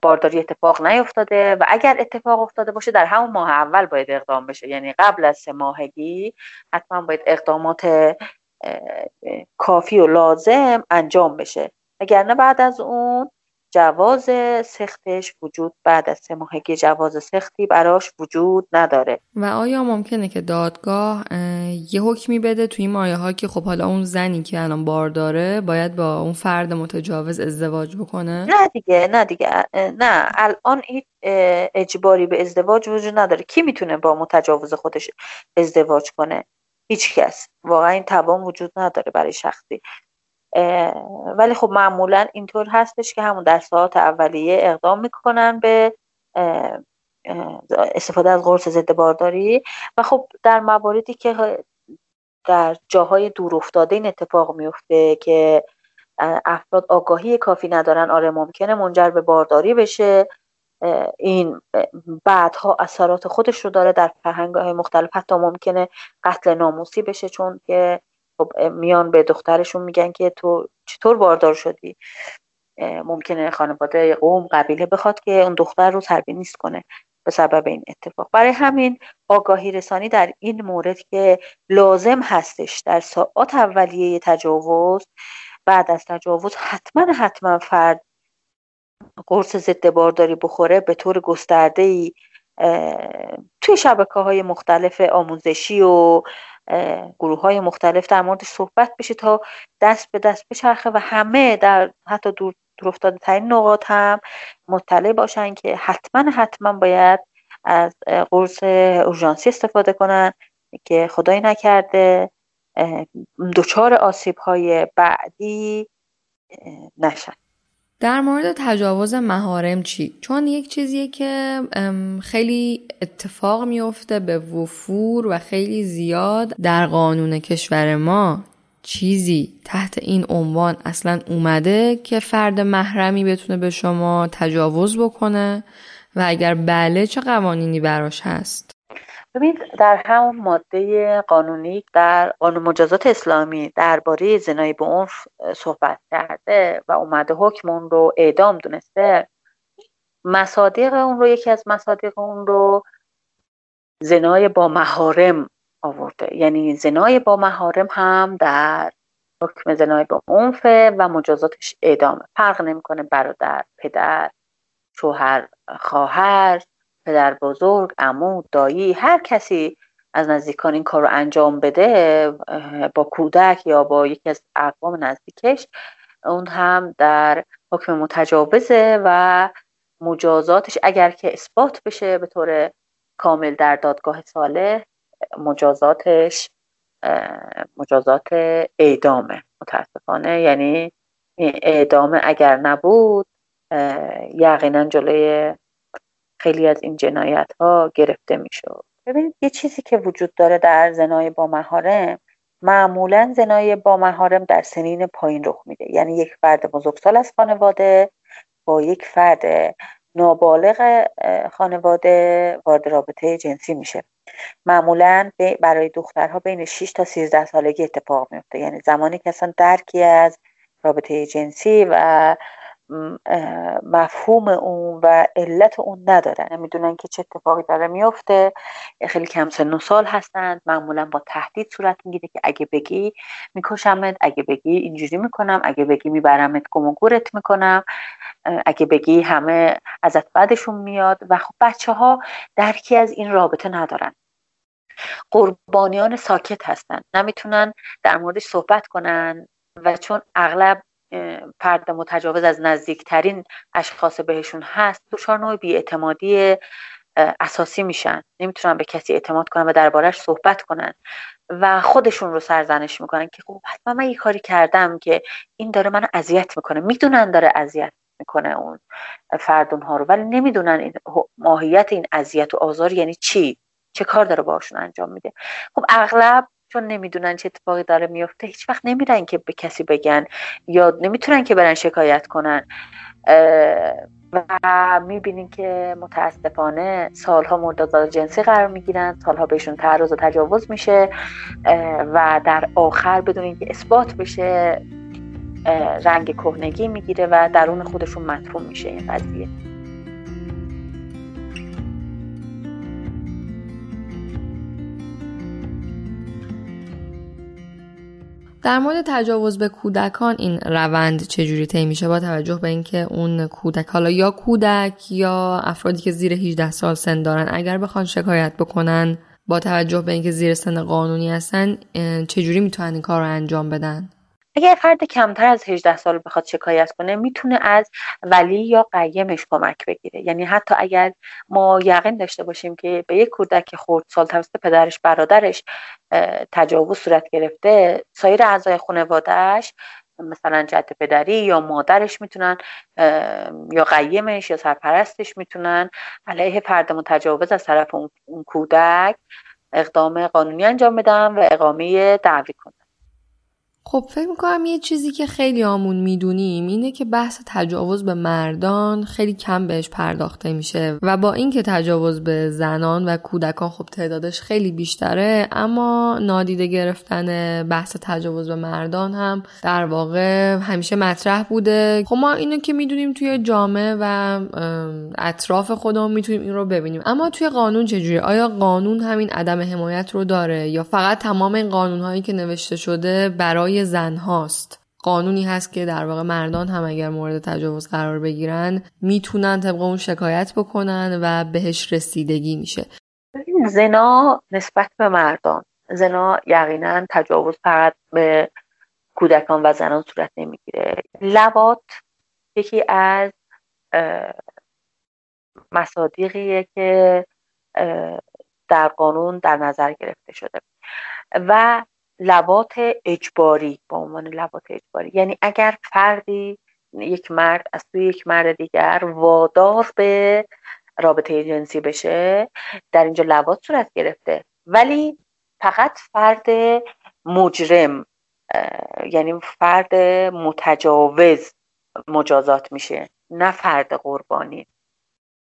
بارداری اتفاق نیفتاده، و اگر اتفاق افتاده باشه در همون ماه اول باید اقدام بشه، یعنی قبل از 3 ماهگی حتما باید اقدامات کافی و لازم انجام بشه، وگرنه بعد از اون جواز سختش وجود، بعد از 3 ماهگی جواز سختی براش وجود نداره. و آیا ممکنه که دادگاه یه حکمی بده توی این مایه ها که خب حالا اون زنی که الان بارداره باید با اون فرد متجاوز ازدواج بکنه؟ نه دیگه الان هیچ اجباری به ازدواج وجود نداره. کی میتونه با متجاوز خودش ازدواج کنه؟ هیچ کس. واقعا این توان وجود نداره برای شخصی. ولی خب معمولا اینطور هستش که همون در ساعات اولیه اقدام میکنن به استفاده از قرص ضد بارداری، و خب در مواردی که در جاهای دور افتاده این اتفاق میفته که افراد آگاهی کافی ندارن، آره ممکنه منجر به بارداری بشه، این بعدها اثرات خودش رو داره در فرهنگ‌های مختلف، حتی ممکنه قتل ناموسی بشه، چون که خب میان به دخترشون میگن که تو چطور باردار شدی. ممکنه خانواده قوم قبیله بخواد که اون دختر رو تربیت نیست کنه به سبب این اتفاق. برای همین آگاهی رسانی در این مورد که لازم هستش، در ساعات اولیه تجاوز، بعد از تجاوز حتما فرد قرص ضد بارداری بخوره به طور گسترده‌ای توی شبکه‌های مختلف آموزشی و گروه‌های مختلف در موردش صحبت بشه تا دست به دست بچرخه و همه در حتی دورافتاده ترین نقاط هم مطلع باشن که حتما باید از قرص اورژانسی استفاده کنن که خدای نکرده دچار آسیب‌های بعدی نشن. در مورد تجاوز محارم چی؟ چون یک چیزیه که خیلی اتفاق میفته به وفور و خیلی زیاد در قانون کشور ما چیزی تحت این عنوان اصلا اومده که فرد محرمی بتونه به شما تجاوز بکنه، و اگر بله چه قوانینی براش هست؟ ببینید در همون ماده قانونی در قانون مجازات اسلامی درباره زنای به عنف صحبت کرده و اومده حکم اون رو اعدام دونسته، مصادیق اون رو، یکی از مصادیق اون رو زنای با محارم آورده. یعنی زنای با محارم هم در حکم زنای به عنف و مجازاتش اعدامه، فرق نمی‌کنه برادر، پدر، شوهر، خواهر، پدر بزرگ، عمو، دایی، هر کسی از نزدیکان این کار رو انجام بده با کودک یا با یکی از اقوام نزدیکش، اون هم در حکم متجاوزه و مجازاتش اگر که اثبات بشه به طور کامل در دادگاه صالح، مجازاتش مجازات اعدامه متاسفانه. یعنی اعدامه اگر نبود یقینا جلوی خیلی از این جنایت ها گرفته می شود. ببینید یه چیزی که وجود داره در زنای با محارم، معمولا زنای با محارم در سنین پایین رخ میده، یعنی یک فرد بزرگسال از خانواده با یک فرد نابالغ خانواده وارد رابطه جنسی میشه. معمولا برای دخترها بین 6 تا 13 سالگی اتفاق میفته، یعنی زمانی که اصلا درکی از رابطه جنسی و مفهوم اون و علت اون ندارن، نمیدونن که چه اتفاقی داره میفته، خیلی کم سن و سال هستند. معمولا با تهدید صورت میگیره که اگه بگی میکشمت، اگه بگی اینجوری میکنم، اگه بگی میبرمت گم و گورت میکنم، اگه بگی همه ازت بعدشون میاد. و خب بچه ها درکی از این رابطه ندارن، قربانیان ساکت هستن، نمیتونن در موردش صحبت کنن و چون اغلب فرد متجاوز از نزدیکترین اشخاص بهشون هست، دچار نوع بی‌اعتمادی اساسی میشن، نمیتونن به کسی اعتماد کنن و درباره‌اش صحبت کنن و خودشون رو سرزنش میکنن که خب حتما من یه کاری کردم که این داره منو اذیت میکنه. میدونن داره اذیت میکنه اون فرد اونها رو، ولی نمیدونن این ماهیت این اذیت و آزار یعنی چی، چه کار داره باشون انجام میده. خب اغلب چون نمیدونن چه اتفاقی داره میفته هیچ وقت نمیرن که به کسی بگن یا نمیتونن که برن شکایت کنن و میبینین که متاسفانه سالها مورد آزار جنسی قرار میگیرن، سالها بهشون تعرض و تجاوز میشه و در آخر بدون اینکه اثبات بشه رنگ کهنگی میگیره و درون خودشون مدفون میشه این قضیه. در مورد تجاوز به کودکان این روند چجوری طی میشه با توجه به اینکه اون کودک، حالا یا کودک یا افرادی که زیر 18 سال سن دارن، اگر بخوان شکایت بکنن با توجه به اینکه زیر سن قانونی هستن چجوری میتونن این کار رو انجام بدن؟ اگر فرد کمتر از 18 سال بخواد شکایت کنه میتونه از ولی یا قیمش کمک بگیره. یعنی حتی اگر ما یقین داشته باشیم که به یک کودک خردسال توسط پدرش، برادرش تجاوز صورت گرفته، سایر اعضای خانواده‌اش مثلا جد پدری یا مادرش میتونن یا قیمش یا سرپرستش میتونن علیه فرد متجاوز از طرف اون کودک اقدام قانونی انجام بدن و اقامه دعوی کنن. خب فکر میکنم یه چیزی که خیلی هامون میدونیم اینه که بحث تجاوز به مردان خیلی کم بهش پرداخته میشه و با اینکه تجاوز به زنان و کودکان خب تعدادش خیلی بیشتره، اما نادیده گرفتن بحث تجاوز به مردان هم در واقع همیشه مطرح بوده. خب ما اینو که میدونیم توی جامعه و اطراف خودمون میتونیم این رو ببینیم، اما توی قانون چجوری؟ آیا قانون همین عدم حمایت رو داره یا فقط تمام این قانون‌هایی که نوشته شده برای زن هاست؟ قانونی هست که در واقع مردان هم اگر مورد تجاوز قرار بگیرن میتونن طبق اون شکایت بکنن و بهش رسیدگی میشه. زنا نسبت به مردان، زنا یقینا تجاوز فقط به کودکان و زنان صورت نمیگیره. لواط یکی از مصادیقیه که در قانون در نظر گرفته شده و لواط اجباری با عنوان لواط اجباری، یعنی اگر فردی، یک مرد از سوی یک مرد دیگر وادار به رابطه جنسی بشه، در اینجا لواط صورت گرفته، ولی فقط فرد مجرم یعنی فرد متجاوز مجازات میشه، نه فرد قربانی.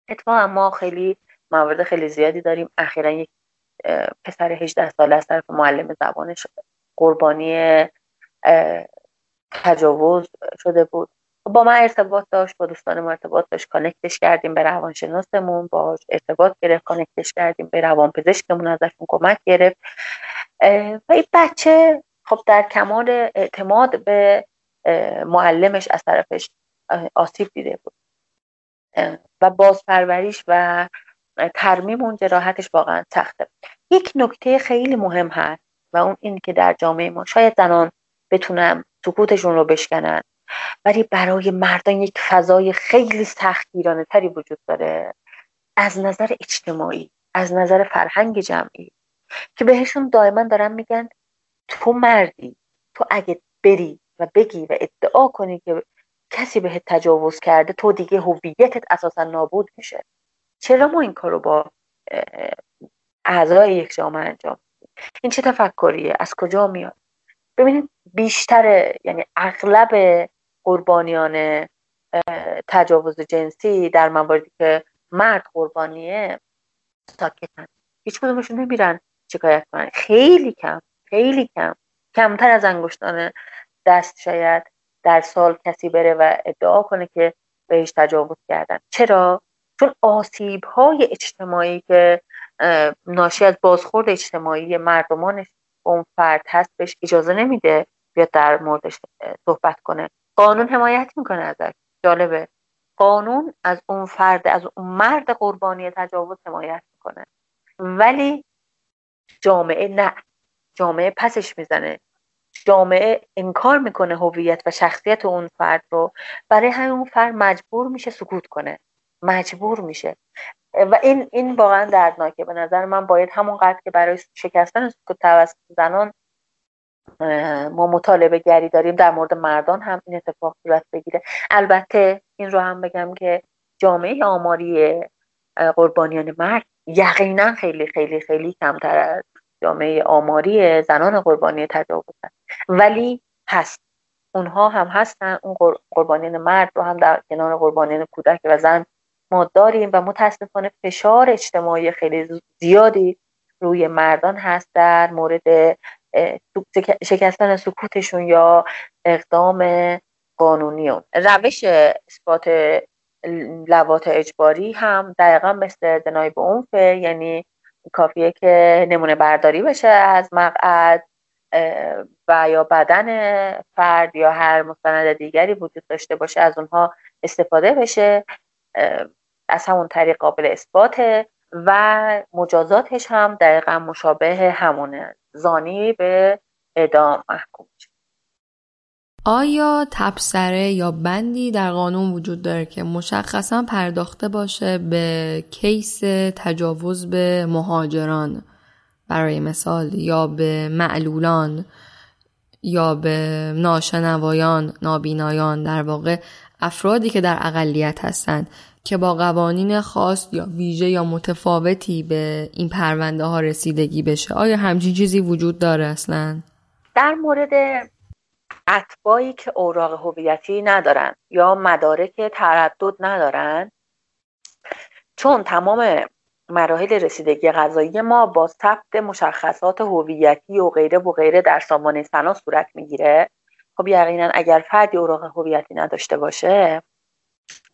اتفاقا ما خیلی موارد خیلی زیادی داریم. اخیراً یک پسر 18 ساله از طرف معلم زبانش قربانی تجاوز شده بود. با من ارتباط داشت، با دوستان ما ارتباط داشت، کانکتش کردیم به روانشناسمون، با ارتباط گرفت، کانکتش کردیم به روانپزشکمون، ازشون کمک گرفت و این بچه خب در کمال اعتماد به معلمش از طرفش آسیب دیده بود و بازپروریش و ترمیم اون جراحتش واقعا سخته. یک نکته خیلی مهم هست و اون این که در جامعه ما شاید زنان بتونن سکوتشون رو بشکنن، ولی برای مردان یک فضای خیلی سختگیرانه تری وجود داره از نظر اجتماعی، از نظر فرهنگ جمعی، که بهشون دائما دارن میگن تو مردی، تو اگه بری و بگی و ادعا کنی که کسی بهت تجاوز کرده تو دیگه هویتت اساسا نابود میشه. چرا ما این کارو با اعضای یک جامعه انجام میدیم؟ این چه تفکریه؟ از کجا میاد؟ ببینید بیشتر، یعنی اغلب قربانیان تجاوز جنسی در مواردی که مرد قربانیه ساکتن، هیچ کدومشون نمیرن شکایت کنن. خیلی کم، کمتر از انگشتان دست شاید در سال کسی بره و ادعا کنه که بهش تجاوز کردن. چرا؟ چون آسیب‌های اجتماعی که ناشی از بازخورد اجتماعی مردمانش اون فرد هست بهش اجازه نمیده بیاد در موردش صحبت کنه. قانون حمایت میکنه ازش. جالبه، قانون از اون فرد، از اون مرد قربانی تجاوز حمایت میکنه، ولی جامعه نه، جامعه پسش میزنه، جامعه انکار میکنه هویت و شخصیت اون فرد رو. برای همین اون فرد مجبور میشه سکوت کنه، مجبور میشه، و این واقعا دردناکه. به نظر من باید همونقدر که برای شکستن سکوت توسط زنان ما مطالبه گری داریم، در مورد مردان هم این اتفاق صورت بگیره. البته این رو هم بگم که جامعه آماری قربانیان مرد یقینا خیلی خیلی خیلی کمتر از جامعه آماری زنان قربانی تجاوز هست، ولی هست، اونها هم هستن. اون قربانیان مرد رو هم در کنار قربانیان کودک و زن ما داریم و متاسفانه فشار اجتماعی خیلی زیادی روی مردان هست در مورد شکستن سکوتشون یا اقدام قانونیون. روش اثبات لواط اجباری هم دقیقا مثل دنای به عنفه، یعنی کافیه که نمونه برداری بشه از مقعد و یا بدن فرد یا هر مستند دیگری وجود داشته باشه، از اونها استفاده بشه، از همون طریق قابل اثباته و مجازاتش هم دقیقا مشابه همونه، زانی به اعدام محکوم میشه. آیا تبصره یا بندی در قانون وجود داره که مشخصا پرداخته باشه به کیس تجاوز به مهاجران برای مثال، یا به معلولان، یا به ناشنوایان، نابینایان، در واقع افرادی که در اقلیت هستند که با قوانین خاص یا ویژه یا متفاوتی به این پرونده ها رسیدگی بشه؟ آیا همچین چیزی وجود داره اصلا؟ در مورد اتباعی که اوراق هویتی ندارن یا مدارک تردد ندارن، چون تمام مراحل رسیدگی قضایی ما با ثبت مشخصات هویتی و غیره و غیره در سامانه سنا صورت میگیره، خب یقینا اگر فردی اوراق هویتی نداشته باشه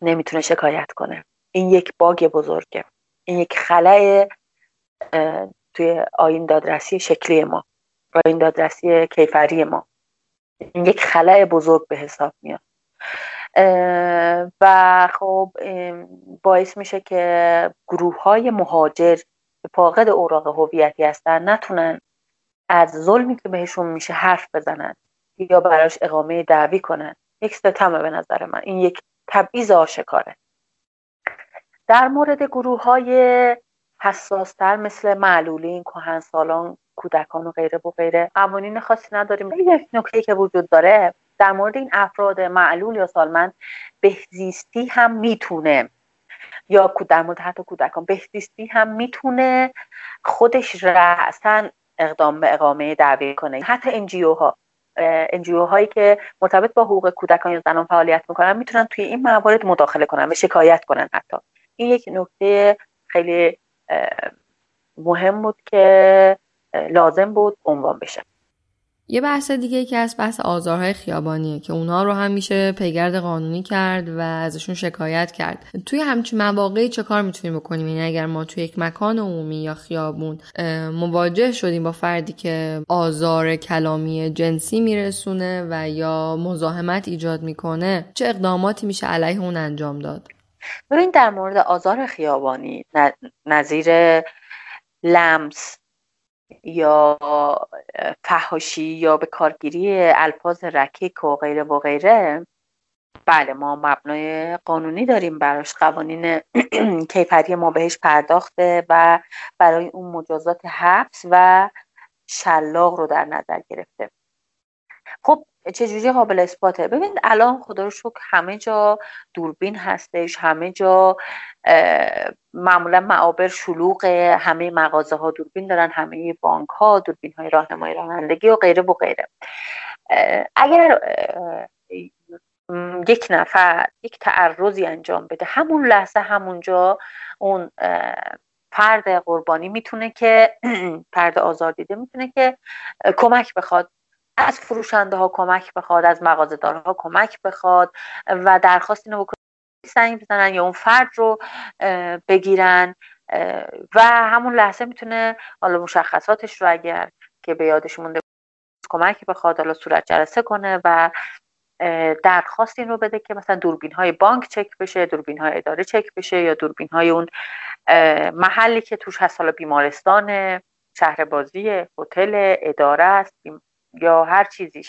نمیتونه شکایت کنه. این یک باگ بزرگه، این یک خلأ توی آیین دادرسی شکلی ما، آیین دادرسی کیفری ما، این یک خلأ بزرگ به حساب میاد و خب باعث میشه که گروه‌های مهاجر فاقد اوراق هویتی هستن نتونن از ظلمی که بهشون میشه حرف بزنن یا براش اقامه دعوی کنن. یک ستمه به نظر من، این یک تبعیض آشکاره. در مورد گروه‌های حساس‌تر مثل معلولین، کهنسالان، کودکان و غیره و غیره قوانین خاصی نداریم. یک نکته که وجود داره در مورد این افراد معلول یا سالمند، بهزیستی هم میتونه، یا در مورد حتی کودکان بهزیستی هم میتونه خودش رأساً اقدام به اقامه دعوی کنه. حتی NGO هایی که مرتبط با حقوق کودکان یا زنان فعالیت میکنن میتونن توی این موارد مداخله کنن و شکایت کنن. حتی این یک نکته خیلی مهم بود که لازم بود عنوان بشه. یه بحث دیگه که از بحث آزارهای خیابانیه که اونها رو هم میشه پیگرد قانونی کرد و ازشون شکایت کرد. توی همچین مواقعی چه کار میتونیم بکنیم؟ یعنی اگر ما توی یک مکان عمومی یا خیابون مواجه شدیم با فردی که آزار کلامی جنسی میرسونه و یا مزاحمت ایجاد میکنه، چه اقداماتی میشه علیه اون انجام داد؟ ببین در مورد آزار خیابانی نظیر لمس، یا فحاشی یا به کارگیری الفاظ رکیک و غیره و غیره، بله ما مبنای قانونی داریم براش، قوانین کیفری ما بهش پرداخته و برای اون مجازات حبس و شلاق رو در نظر گرفته. خب چجوری قابل اثباته؟ ببینید الان خدا رو شکر همه جا دوربین هستش، همه جا معمولا معابر شلوغه، همه مغازه ها دوربین دارن، همه بانک ها دوربین های راهنمایی رانندگی و غیره و غیره. اگر یک نفر یک تعرضی انجام بده، همون لحظه همونجا اون فرد قربانی میتونه که فرد آزار دیده میتونه که کمک بخواد، از فروشنده ها کمک بخواد، از مغازه‌دارها کمک بخواد و درخواست اینو بکنه زنگ بزنن یا اون فرد رو بگیرن و همون لحظه میتونه حالا مشخصاتش رو اگر که به یادش مونده کمک بخواد، حالا صورت جلسه کنه و درخواست این رو بده که مثلا دوربین های بانک چک بشه، دوربین های اداره چک بشه یا دوربین های اون محلی که توش هست، حالا بیمارستان، شهر بازی، هتل، اداره است یا هر چیزی،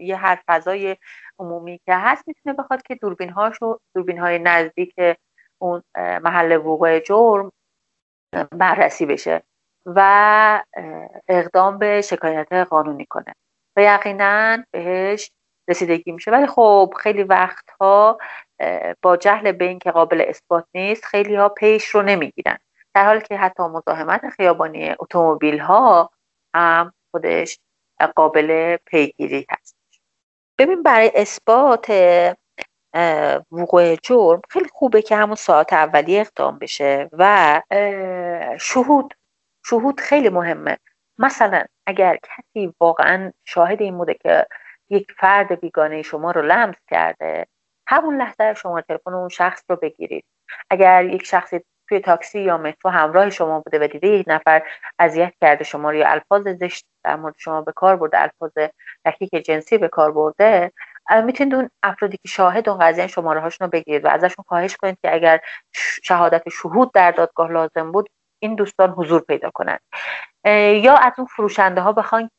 یه هر فضای عمومی که هست میتونه بخواد که دوربین های نزدیک اون محل وقوع جرم بررسی بشه و اقدام به شکایت قانونی کنه و یقینا بهش رسیدگی میشه. ولی خب خیلی وقتها با جهل به این که قابل اثبات نیست خیلی ها پیش رو نمیگیرن، در حالی که حتی مزاحمت خیابانی اتومبیل ها هم خودش قابل پیگیری هست. ببین برای اثبات وقوع جرم خیلی خوبه که همون ساعت اولیه اقدام بشه و شهود خیلی مهمه. مثلا اگر کسی واقعا شاهد این بوده که یک فرد بیگانه شما رو لمس کرده، همون لحظه شما تلفن اون شخص رو بگیرید. اگر یک شخصی توی تاکسی یا مترو همراه شما بوده و دیده یک نفر اذیت کرده شما رو یا الفاظ زشت در مورد شما به کار برده، الفاظ رکیک جنسی به کار برده، میتونید اون افرادی که شاهد اون قضیه شماره هاشون رو بگیرید و ازشون خواهش کنید که اگر شهادت شهود در دادگاه لازم بود این دوستان حضور پیدا کنند. یا از اون فروشنده ها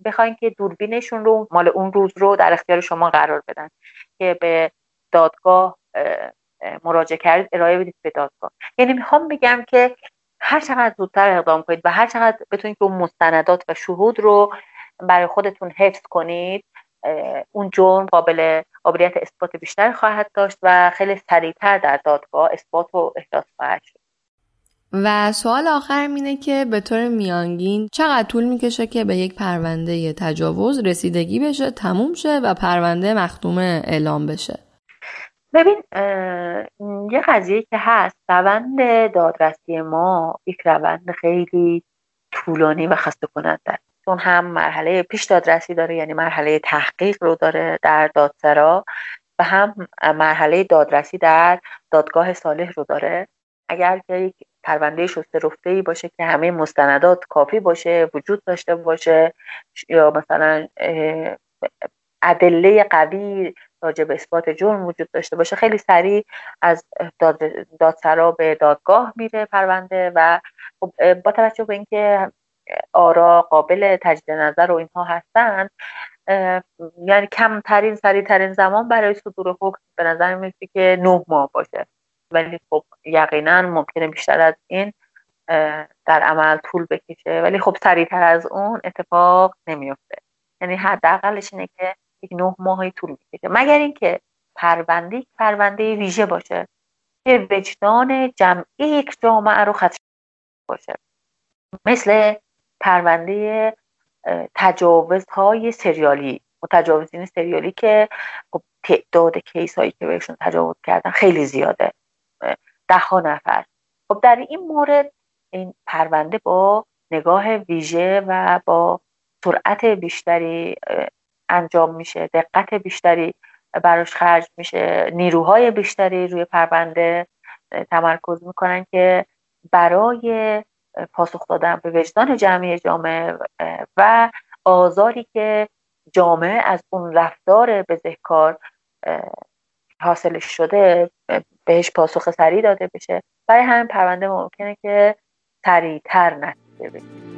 بخواین که دوربینشون رو مال اون روز رو در اختیار شما قرار بدن که به دادگاه مراجعه کردید ارائه بدید به دادگاه. یعنی میخوام بگم که هر چقدر زودتر اقدام کنید و هر چقدر بتونید که اون مستندات و شهود رو برای خودتون حفظ کنید، اون جرم قابلیت اثبات بیشتر خواهد داشت و خیلی سریعتر در دادگاه اثبات و احداث خواهد شد. و سوال آخرم اینه که به طور میانگین چقدر طول میکشه که به یک پرونده تجاوز رسیدگی بشه، تموم شه و پرونده مختومه اعلام بشه؟ ببین یه قضیه که هست، روند دادرسی ما یک روند خیلی طولانی و خسته کننده است، چون هم مرحله پیش دادرسی داره، یعنی مرحله تحقیق رو داره در دادسرا، و هم مرحله دادرسی در دادگاه صالح رو داره. اگر که یک پرونده شسته رفته‌ای باشه که همه مستندات کافی باشه، وجود داشته باشه، یا مثلا ادله قوی راجع به اثبات جرم وجود داشته باشه، خیلی سریع از دادسرا به دادگاه میره پرونده. و با توجه به اینکه آرا قابل تجدید نظر و اینها هستن، یعنی کمترین سریعترین زمان برای صدور حکم به نظر میاد که 9 ماه باشه، ولی خب یقینا ممکنه بیشتر از این در عمل طول بکشه، ولی خب سریعتر از اون اتفاق نمیفته. یعنی حداقلش اینه که 9 ماهی طول بکشه، مگر اینکه پرونده ویژه باشه که وجدان جمعی یک جامعه رو خدشه باشه، مثل پرونده تجاوزهای سریالی، متجاوزین سریالی که خب تعداد کیس هایی که بهشون تجاوز کردن خیلی زیاده، 10 نفر. خب در این مورد این پرونده با نگاه ویژه و با سرعت بیشتری انجام میشه، دقت بیشتری براش خرج میشه، نیروهای بیشتری روی پرونده تمرکز میکنن که برای پاسخ دادن به وجدان جمعی جامعه و آزاری که جامعه از اون رفتار بزهکار حاصلش شده بهش پاسخ سریع داده بشه. برای همین پرونده ممکنه که سریع‌تر نتیجه بگیره.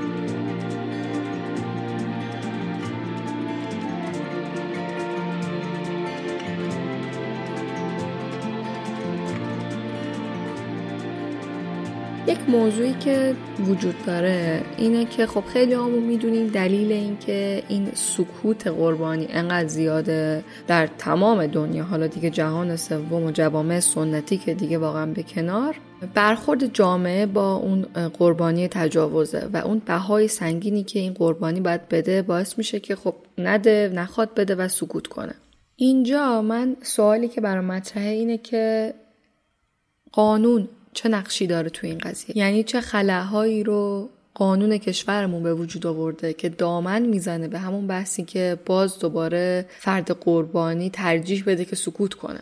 یک موضوعی که وجود داره اینه که خب خیلی همون میدونیم دلیل این که این سکوت قربانی انقدر زیاده در تمام دنیا، حالا دیگه جهان سوم و جوامع سنتی که دیگه واقعا به کنار، برخورد جامعه با اون قربانی تجاوزه و اون بهای سنگینی که این قربانی باید بده باعث میشه که خب نده، نخواد بده و سکوت کنه. اینجا من سوالی که برام مطرحه اینه که قانون چه نقشی داره تو این قضیه؟ یعنی چه خلاهایی رو قانون کشورمون به وجود آورده که دامن میزنه به همون بحثی که باز دوباره فرد قربانی ترجیح بده که سکوت کنه؟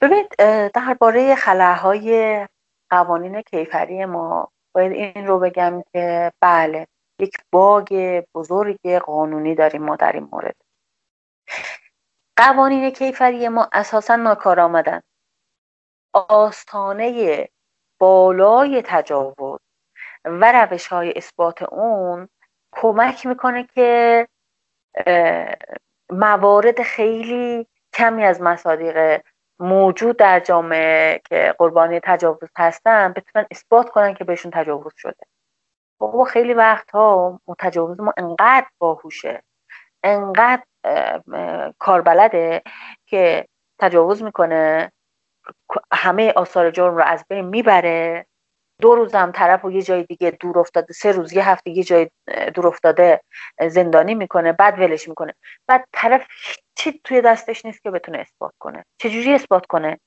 ببینید، درباره خلاهای قوانین کیفری ما باید این رو بگم که بله، یک باگ بزرگ قانونی داریم ما در این مورد. قوانین کیفری ما اساساً ناکارآمدن. آستانه بالای تجاوز و روش‌های اثبات اون کمک میکنه که موارد خیلی کمی از مصادیق موجود در جامعه که قربانی تجاوز هستن بتونن اثبات کنن که بهشون تجاوز شده. بابا خیلی وقتها متجاوز ما انقدر باهوشه، انقدر کاربلده که تجاوز میکنه، همه آثار جرم رو از بین میبره، 2 روزم طرف و یه جای دیگه دور افتاده، 3 روز، یه هفته یه جای دور افتاده زندانی میکنه، بعد ولش میکنه، بعد طرف چی توی دستش نیست که بتونه اثبات کنه. چجوری اثبات کنه؟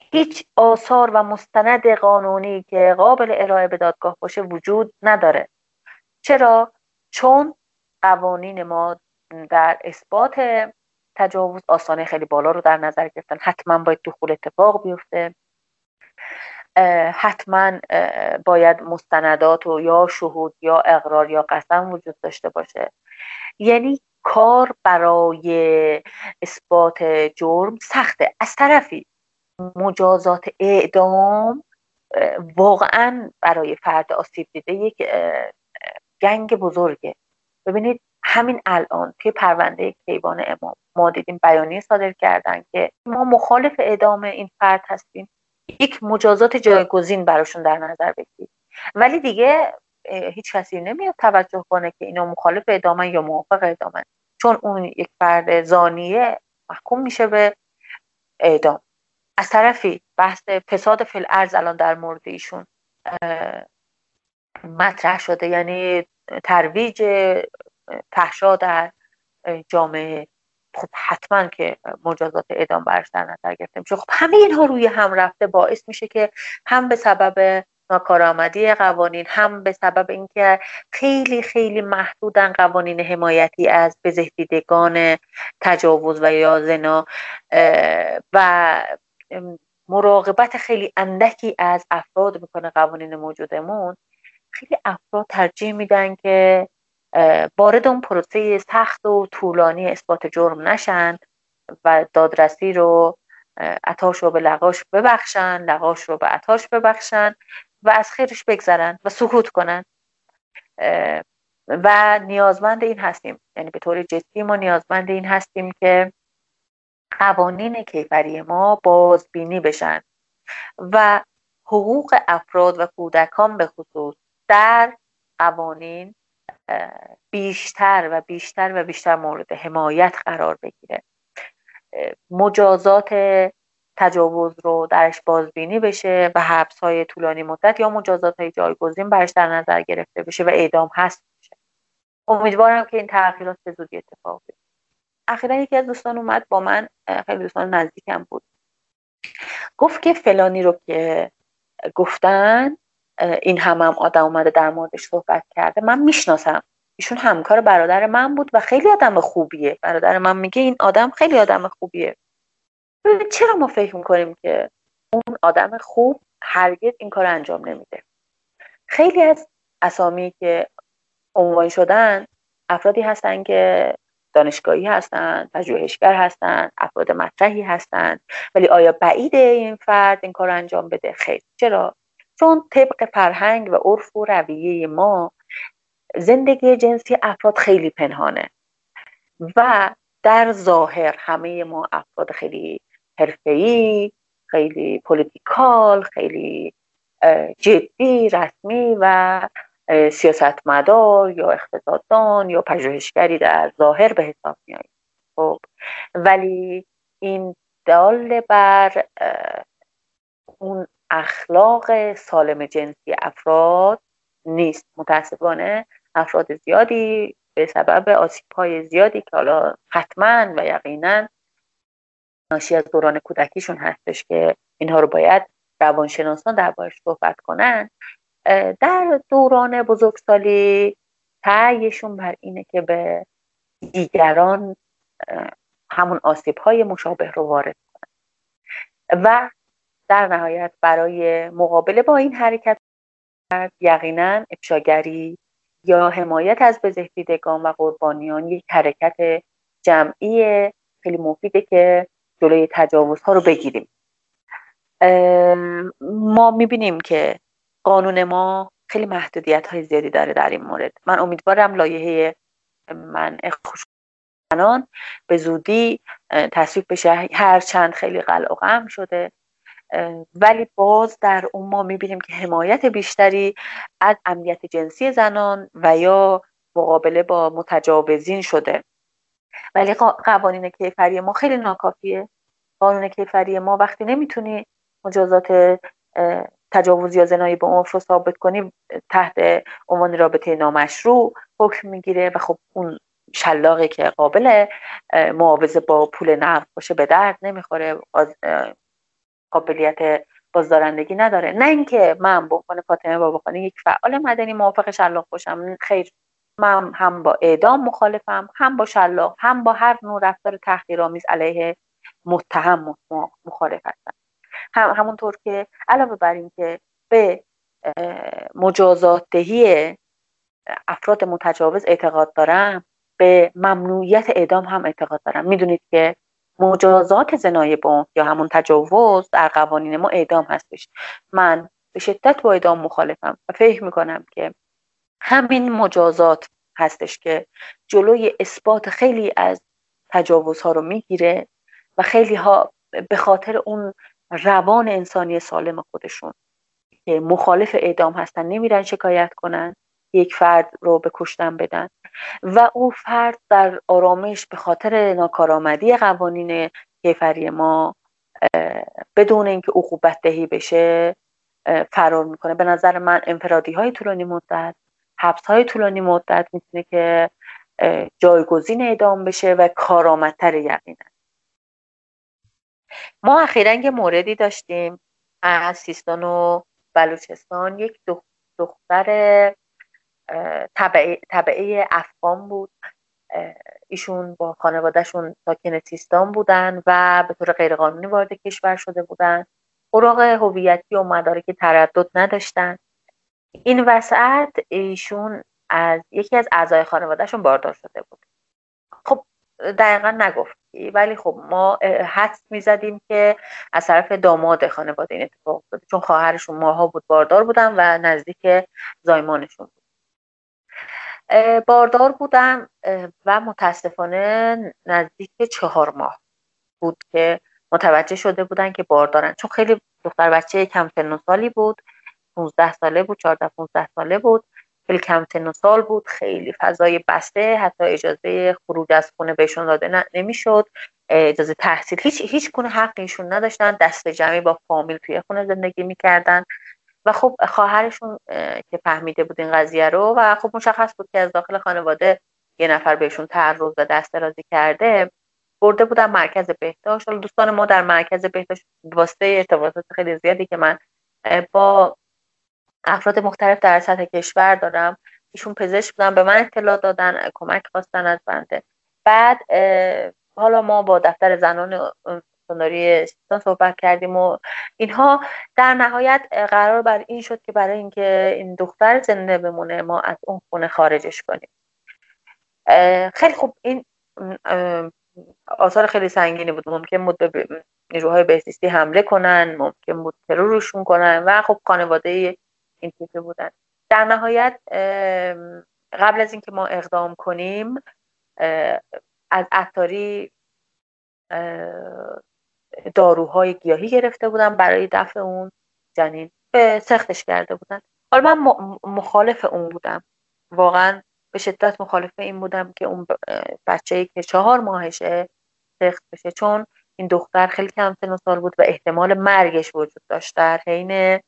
هیچ آثار و مستند قانونی که قابل ارائه به دادگاه باشه وجود نداره. چرا؟ چون قوانین ما در اثبات تجاوز آسانه خیلی بالا رو در نظر گرفتن. حتما باید دخول اتفاق بیفته، حتما باید مستندات و یا شهود یا اقرار یا قسم وجود داشته باشه. یعنی کار برای اثبات جرم سخته. از طرفی مجازات اعدام واقعا برای فرد آسیب دیده یک جنگ بزرگه. ببینید همین الان توی پرونده کیوان امام ما دیدیم بیانیه صادر کردن که ما مخالف اعدام این فرد هستیم، یک مجازات جایگزین براشون در نظر بگیرید، ولی دیگه هیچ کسی نمیاد توجه کنه که اینا مخالف اعدامن یا موافق اعدامن، چون اون یک فرد زانیه محکوم میشه به اعدام. از طرفی بحث فساد فی الارض الان در مورد ایشون مطرح شده، یعنی ترویج فحشا در جامعه، خب حتما که مجازات اعدام برش در نظر گرفته میشه. خب همه اینها روی هم رفته باعث میشه که هم به سبب ناکارآمدی قوانین هم به سبب اینکه خیلی خیلی محدودن قوانین حمایتی از بزهدیدگان تجاوز و یا زنا و مراقبت خیلی اندکی از افراد میکنه قوانین موجودمون، خیلی افراد ترجیح میدن که وارد اون پروسه سخت و طولانی اثبات جرم نشن و دادرسی رو عطاش رو به لغاش ببخشن، لغاش رو به عطاش ببخشن و از خیرش بگذرن و سکوت کنن. و نیازمند این هستیم، یعنی به طور جدی ما نیازمند این هستیم که قوانین کیفری ما بازبینی بشن و حقوق افراد و کودکان به خصوص در قوانین بیشتر و بیشتر و بیشتر مورد حمایت قرار بگیره. مجازات تجاوز رو درش بازبینی بشه و حبس‌های طولانی مدت یا مجازات‌های جایگزین برش در نظر گرفته بشه و اعدام هست بشه. امیدوارم که این تغییرات به زودی اتفاق بیفته. اخیراً یکی از دوستان اومد با من، خیلی دوستان نزدیکم بود، گفت که فلانی رو که گفتن این هم آدم اومده در موردش صحبت کرده، من میشناسم، ایشون همکار برادر من بود و خیلی آدم خوبیه، برادر من میگه این آدم خیلی آدم خوبیه. چرا ما فکر میکنیم که اون آدم خوب هرگز این کار انجام نمیده؟ خیلی از اسامی که عنوان شدن افرادی هستن که دانشگاهی هستن، پژوهشگر هستن، افراد مطرحی هستن، ولی آیا بعیده این فرد این کار انجام بده؟ خیر. چرا؟ چون طبق فرهنگ و عرف و رویه ما زندگی جنسی افراد خیلی پنهانه و در ظاهر همه ما افراد خیلی حرفه‌ای، خیلی پولیتیکال، خیلی جدی، رسمی و سیاستمدار یا اقتصاددان یا پژوهشگری در ظاهر به حساب میاییم. خب ولی این دال بر اون اخلاق سالم جنسی افراد نیست. متاسفانه افراد زیادی به سبب آسیب‌های زیادی که حالا حتماً و یقیناً ناشی از دوران کودکیشون هستش که اینها رو باید روانشناسان دربارش صحبت کنن، در دوران بزرگسالی سعیشون بر اینه که به دیگران همون آسیب‌های مشابه رو وارد کنن و در نهایت برای مقابله با این حرکت یقینا افشاگری یا حمایت از بزهدیدگان و قربانیان یک حرکت جمعی خیلی مفیده که جلوی تجاوزها رو بگیریم. ما میبینیم که قانون ما خیلی محدودیت‌های زیادی داره در این مورد. من امیدوارم لایحه منع خوشگذران به زودی تصویب بشه، هرچند خیلی قلع و قم شده، ولی باز در اون ما میبینیم که حمایت بیشتری از امنیت جنسی زنان و یا مقابله با متجاوزین شده، ولی قوانین کیفری ما خیلی ناکافیه. قانون کیفری ما وقتی نمیتونی مجازات تجاوز یا زنایی به عنف رو ثابت کنی، تحت عنوان رابطه نامشروع حکم میگیره و خب اون شلاقی که قابل معاوضه با پول نقد باشه به درد نمیخوره، قابلیت بازدارندگی نداره. نه اینکه من به عنوان فاطمه باباخانی یک فعال مدنی موافق شلاق باشم، خیر، من هم با اعدام مخالفم، هم با شلاق، هم با هر نوع رفتار تحقیرآمیز علیه متهم مخالف هستم. همونطور که علاوه بر این که به مجازات دهی افراد متجاوز اعتقاد دارم، به ممنوعیت اعدام هم اعتقاد دارم. میدونید که مجازات زنای بعنف یا همون تجاوز در قوانین ما اعدام هستش. من به شدت با اعدام مخالفم و فکر میکنم که همین مجازات هستش که جلوی اثبات خیلی از تجاوزها رو میگیره و خیلی ها به خاطر اون روان انسانی سالم خودشون که مخالف اعدام هستن نمیرن شکایت کنن، یک فرد رو به کشتن بدن و او فرد در آرامش به خاطر ناکارآمدی قوانین کیفری ما بدون اینکه عقوبت دهی بشه فرار میکنه. به نظر من انفرادی های طولانی مدت، حبس های طولانی مدت میتونه که جایگزین اعدام بشه و کارآمدتر یقینا. ما اخیراً یه موردی داشتیم از سیستان و بلوچستان یک دختر تبعه افغان بود. ایشون با خانوادهشون ساکن سیستان بودن و به طور غیرقانونی وارد کشور شده بودن. اوراق هویتی و مدارک تردد نداشتن. این وسعت ایشون از یکی از اعضای خانوادهشون باردار شده بود. خب دقیقا نگفت، ولی خب ما حدس میزدیم که از طرف داماد خانواده این اتفاق افتاده، چون خواهرشون ماها بود باردار بودن و نزدیک زایمانشون بود. باردار بودن و متاسفانه نزدیک 4 ماه بود که متوجه شده بودن که باردارن، چون خیلی دختر بچه کم سن و سالی بود، 15 ساله بود، 14-15 ساله بود، خیلی کم سن و سال بود، خیلی فضای بسته، حتی اجازه خروج از خونه بهشون داده نمیشد، اجازه تحصیل هیچ گونه حقیشون نداشتن، دست جمعی با فامیل توی خونه زندگی میکردن. و خب خواهرشون که فهمیده بود این قضیه رو و خب مشخص بود که از داخل خانواده یه نفر بهشون تعرض و دست درازی کرده، برده بودن مرکز بهداشت. دوستان ما در مرکز بهداشت واسطه ارتباطات خیلی زیادی که من با افراد مختلف در سطح کشور دارم، ایشون پزشک بودن، به من اطلاع دادن، کمک خواستن از بنده. بعد حالا ما با دفتر زنان سناری سیستان صحبت کردیم و اینها، در نهایت قرار بر این شد که برای اینکه این دختر زنده بمونه ما از اون خونه خارجش کنیم. خیلی خوب، این آثار خیلی سنگینی بود. ممکن بود نیروهای بهزیستی حمله کنن، ممکن بود ترورشون کنن و خب خانواده این تیپی بودن. در نهایت قبل از اینکه ما اقدام کنیم از عطاری داروهای گیاهی گرفته بودن برای دفع اون جنین، به سختش کرده بودن. حالا من مخالف اون بودم، واقعا به شدت مخالف این بودم که اون بچه‌ای که 4 ماهشه سخت بشه، چون این دختر خیلی کم سن و سال بود و احتمال مرگش وجود داشت در حین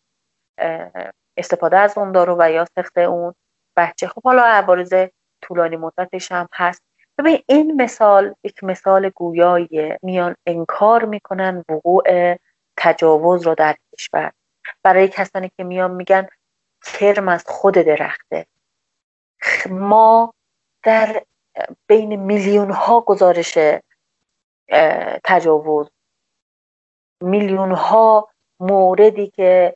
استفاده از اون دارو و یا سخت اون بچه. خب حالا عوارض طولانی مدتش هم هست. ببین این مثال یک مثال گویایی میان انکار میکنن وقوع تجاوز رو در کشور، برای کسانی که میان میگن کرم از خود درخته. ما در بین میلیون ها گزارش تجاوز، میلیون ها موردی که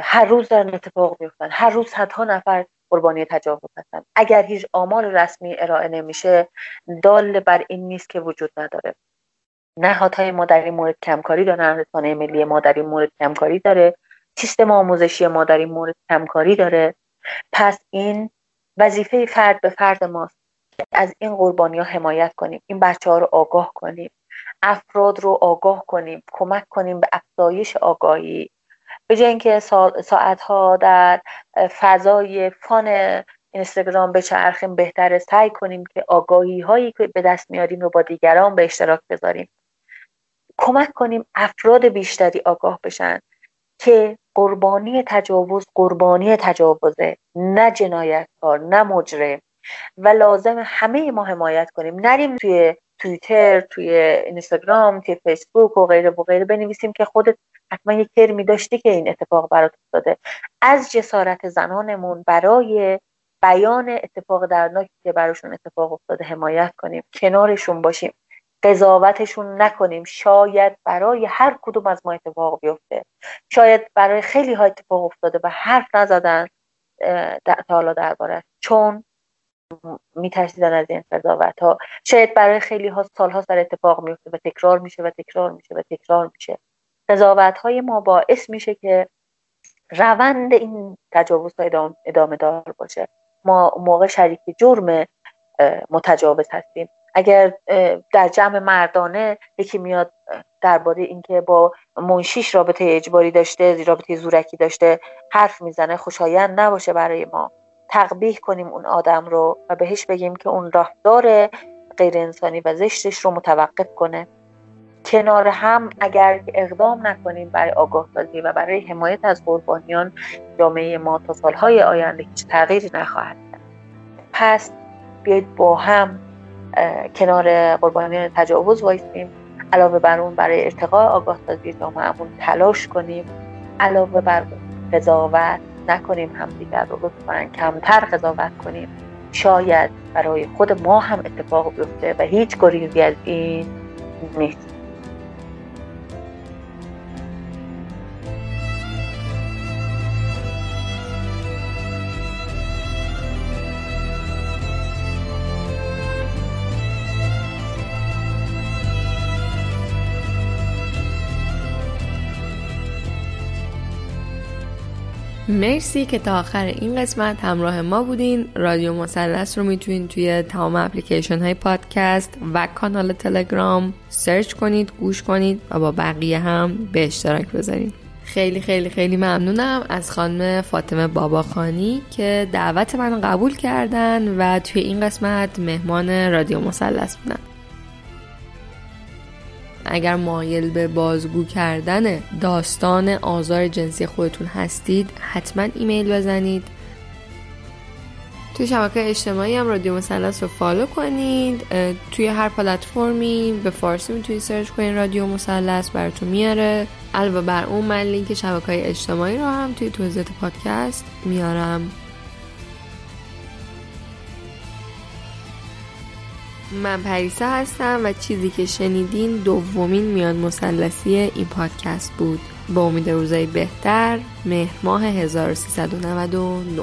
هر روز دارن اتفاق میفتن، هر روز صدها نفر قربانی تجاوز هستن. اگر هیچ آمار رسمی ارائه نمیشه دال بر این نیست که وجود نداره. نهادهای ما در این مورد کمکاری دارن، رسانه ملی ما در این مورد کمکاری داره، سیستم آموزشی ما در این مورد کمکاری داره. پس این وظیفه فرد به فرد ماست که از این قربانی ها حمایت کنیم، این بچه ها رو آگاه کنیم، افراد رو آگاه کنیم، کمک کنیم به افزایش آگاهی، به جای اینکه ساعتها در فضای فان اینستاگرام بچرخیم، بهتره سعی کنیم که آگاهی هایی که به دست میاریم رو با دیگران به اشتراک بذاریم. کمک کنیم افراد بیشتری آگاه بشن که قربانی تجاوز قربانی تجاوزه، نه جنایتکار، نه مجرم، و لازم همه ما حمایت کنیم. نریم توی توییتر، توی اینستاگرام، توی فیسبوک و غیره و غیره بنویسیم که خودت حتما یک کرمی داشتی که این اتفاق برات افتاده. از جسارت زنانمون برای بیان اتفاق دردناکی که براشون اتفاق افتاده حمایت کنیم، کنارشون باشیم، قضاوتشون نکنیم. شاید برای هر کدوم از ما اتفاق بیفته، شاید برای خیلی ها اتفاق افتاده و حرف نزدن تا حالا درباره‌اش، چون میترسیدن از این قضاوت ها. شاید برای خیلی ها سالها سر اتفاق میفته و تکرار میشه و تکرار میشه و تکرار میشه. قضاوت های ما باعث میشه که روند این تجاوز ها ادامه دار باشه. ما موقع شریک جرم متجاوز هستیم. اگر در جمع مردانه یکی میاد درباره اینکه با منشیش رابطه اجباری داشته، رابطه زورکی داشته حرف میزنه، خوشایند نباشه برای ما. تقبیح کنیم اون آدم رو و بهش بگیم که اون رفتار غیر انسانی و زشتش رو متوقف کنه. کنار هم اگر اقدام نکنیم برای آگاه‌سازی و برای حمایت از قربانیان، جامعه ما تا سالهای آینده هیچ تغییری نخواهد کرد. پس بیایید با هم کنار قربانیان تجاوز وایسیم، علاوه بر اون برای ارتقاء آگاه‌سازی جامعه‌مون تلاش کنیم، علاوه بر قضاوت نکنیم همدیگر رو، لطفاً کمتر قضاوت کنیم. شاید برای خود ما هم اتفاق بیفته و هیچ گریزی از این نیست. مرسی که تا آخر این قسمت همراه ما بودین. رادیو مثلث رو میتونین توی تمام اپلیکیشن های پادکست و کانال تلگرام سرچ کنید، گوش کنید و با بقیه هم به اشتراک بذارید. خیلی خیلی خیلی ممنونم از خانم فاطمه باباخانی که دعوت منو قبول کردن و توی این قسمت مهمان رادیو مثلث بودن. اگر مایل به بازگو کردن داستان آزار جنسی خودتون هستید حتما ایمیل بزنید. توی شبکه اجتماعی هم رادیو مثلث رو فالو کنید. توی هر پلتفرمی به فارسی میتونید سرچ کنید رادیو مثلث براتون میاره. علاوه بر اون من لینک شبکه اجتماعی رو هم توی توضیحات پادکست میارم. من پریسا هستم و چیزی که شنیدین دومین میان مثلثی این پادکست بود. با امید روزای بهتر. مهر ماه 1399.